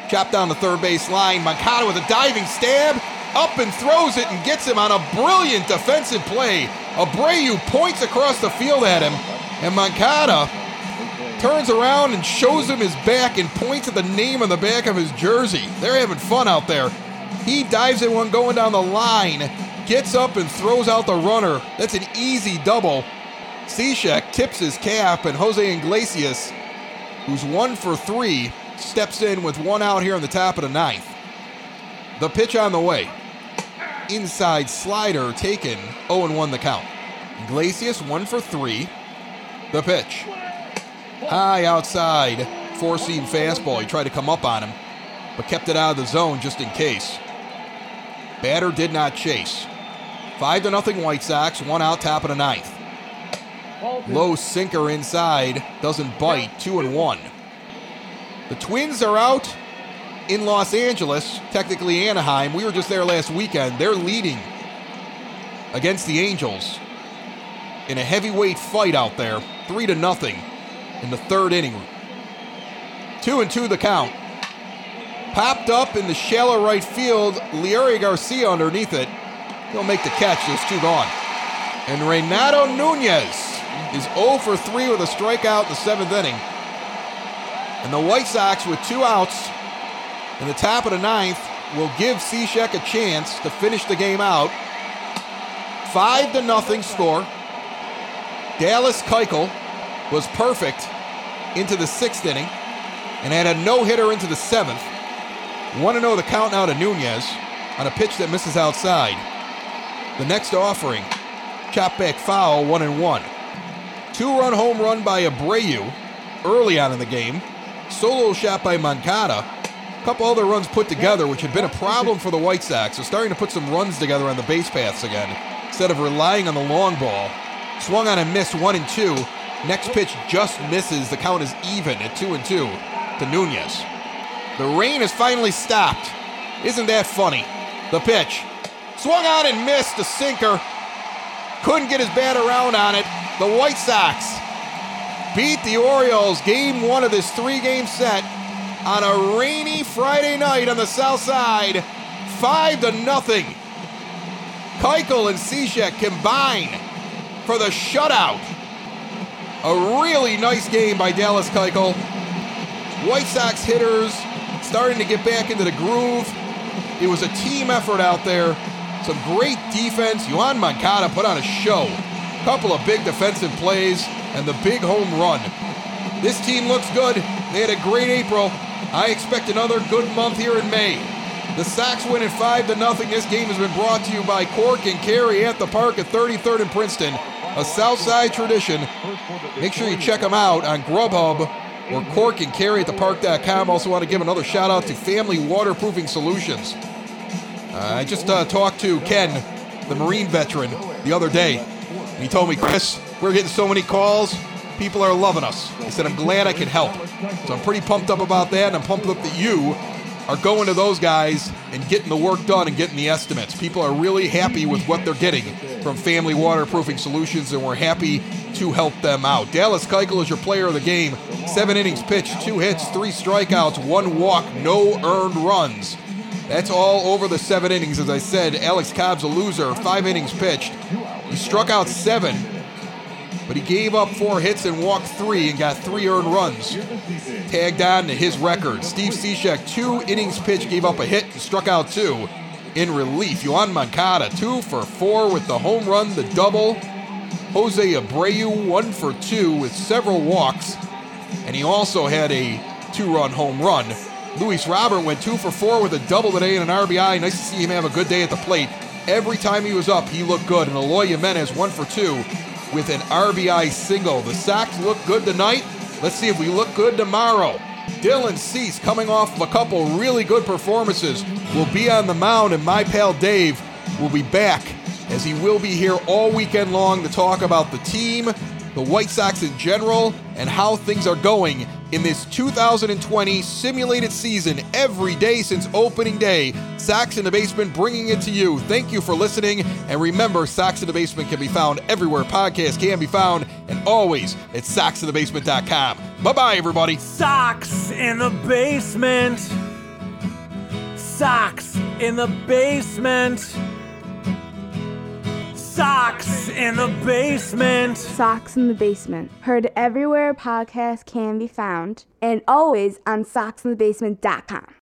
Chopped down the third base line. Moncada with a diving stab. Up and throws it and gets him on a brilliant defensive play. Abreu points across the field at him, and Moncada turns around and shows him his back and points at the name on the back of his jersey. They're having fun out there. He dives at one going down the line, gets up and throws out the runner. That's an easy double. Cishek tips his cap, and Jose Iglesias, who's 1 for 3, steps in with 1 out here on the top of the ninth. The pitch on the way. Inside slider taken, 0-1 the count. Iglesias 1 for 3. The pitch. High outside, four-seam fastball. He tried to come up on him. but kept it out of the zone just in case. Batter did not chase. 5-0 White Sox, one out, top of the ninth. Low sinker inside, doesn't bite, 2-1. The Twins are out in Los Angeles, technically Anaheim. We were just there last weekend. They're leading against the Angels in a heavyweight fight out there, 3-0 in the third inning. 2-2 the count. Popped up in the shallow right field, Leary Garcia underneath it. He'll make the catch, there's two gone. And Renato Nunez is 0 for 3 with a strikeout in the seventh inning. And the White Sox, with two outs in the top of the ninth, will give Cishek a chance to finish the game out. 5-0 score. Dallas Keuchel was perfect into the sixth inning and had a no-hitter into the seventh. 1-0 the count now to Nunez on a pitch that misses outside. The next offering, chop back foul, 1-1. 2-run home run by Abreu early on in the game. Solo shot by Moncada. A couple other runs put together, which had been a problem for the White Sox. They're starting to put some runs together on the base paths again instead of relying on the long ball. Swung on a miss, 1-2. Next pitch just misses. The count is even at 2-2 to Nunez. The rain has finally stopped. Isn't that funny? The pitch. Swung on and missed the sinker. Couldn't get his bat around on it. The White Sox beat the Orioles game one of this three-game set on a rainy Friday night on the south side, 5-0. Keuchel and Cishek combine for the shutout. A really nice game by Dallas Keuchel. White Sox hitters starting to get back into the groove. It was a team effort out there. Some great defense. Yoan Moncada put on a show. Couple of big defensive plays and the big home run. This team looks good. They had a great April. I expect another good month here in May. The Sox win at 5-0. This game has been brought to you by Cork and Carry at the Park at 33rd and Princeton, a Southside tradition. Make sure you check them out on Grubhub or corkandcarryatthepark.com. Also want to give another shout out to Family Waterproofing Solutions. I just talked to Ken, the Marine veteran, the other day, and he told me, Chris, we're getting so many calls, people are loving us. He said, I'm glad I could help. So I'm pretty pumped up about that, and I'm pumped up that you are going to those guys and getting the work done and getting the estimates. People are really happy with what they're getting from Family Waterproofing Solutions, and we're happy to help them out. Dallas Keuchel is your player of the game. 7 innings pitched, 2 hits, 3 strikeouts, 1 walk, no earned runs. That's all over the 7 innings, as I said. Alex Cobb's a loser, 5 innings pitched. He struck out 7, but he gave up 4 hits and walked 3 and got 3 earned runs. Tagged on to his record. Steve Cishek, 2 innings pitched, gave up a hit and struck out 2 in relief. Yoan Moncada, 2 for 4 with the home run, the double. Jose Abreu, 1 for 2 with several walks, and he also had a 2-run home run. Luis Robert went 2 for 4 with a double today and an RBI. Nice to see him have a good day at the plate. Every time he was up, he looked good. And Eloy Jiménez, 1 for 2 with an RBI single. The Sox look good tonight. Let's see if we look good tomorrow. Dylan Cease, coming off of a couple really good performances, will be on the mound. And my pal Dave will be back, as he will be here all weekend long to talk about the team, the White Sox in general, and how things are going in this 2020 simulated season every day since opening day. Sox in the Basement, bringing it to you. Thank you for listening, and remember, Sox in the Basement can be found everywhere podcasts can be found, and always at SoxintheBasement.com. Bye-bye, everybody. Sox in the Basement. Sox in the Basement. Sox in the Basement. Sox in the Basement. Heard everywhere podcasts can be found, and always on SoxintheBasement.com.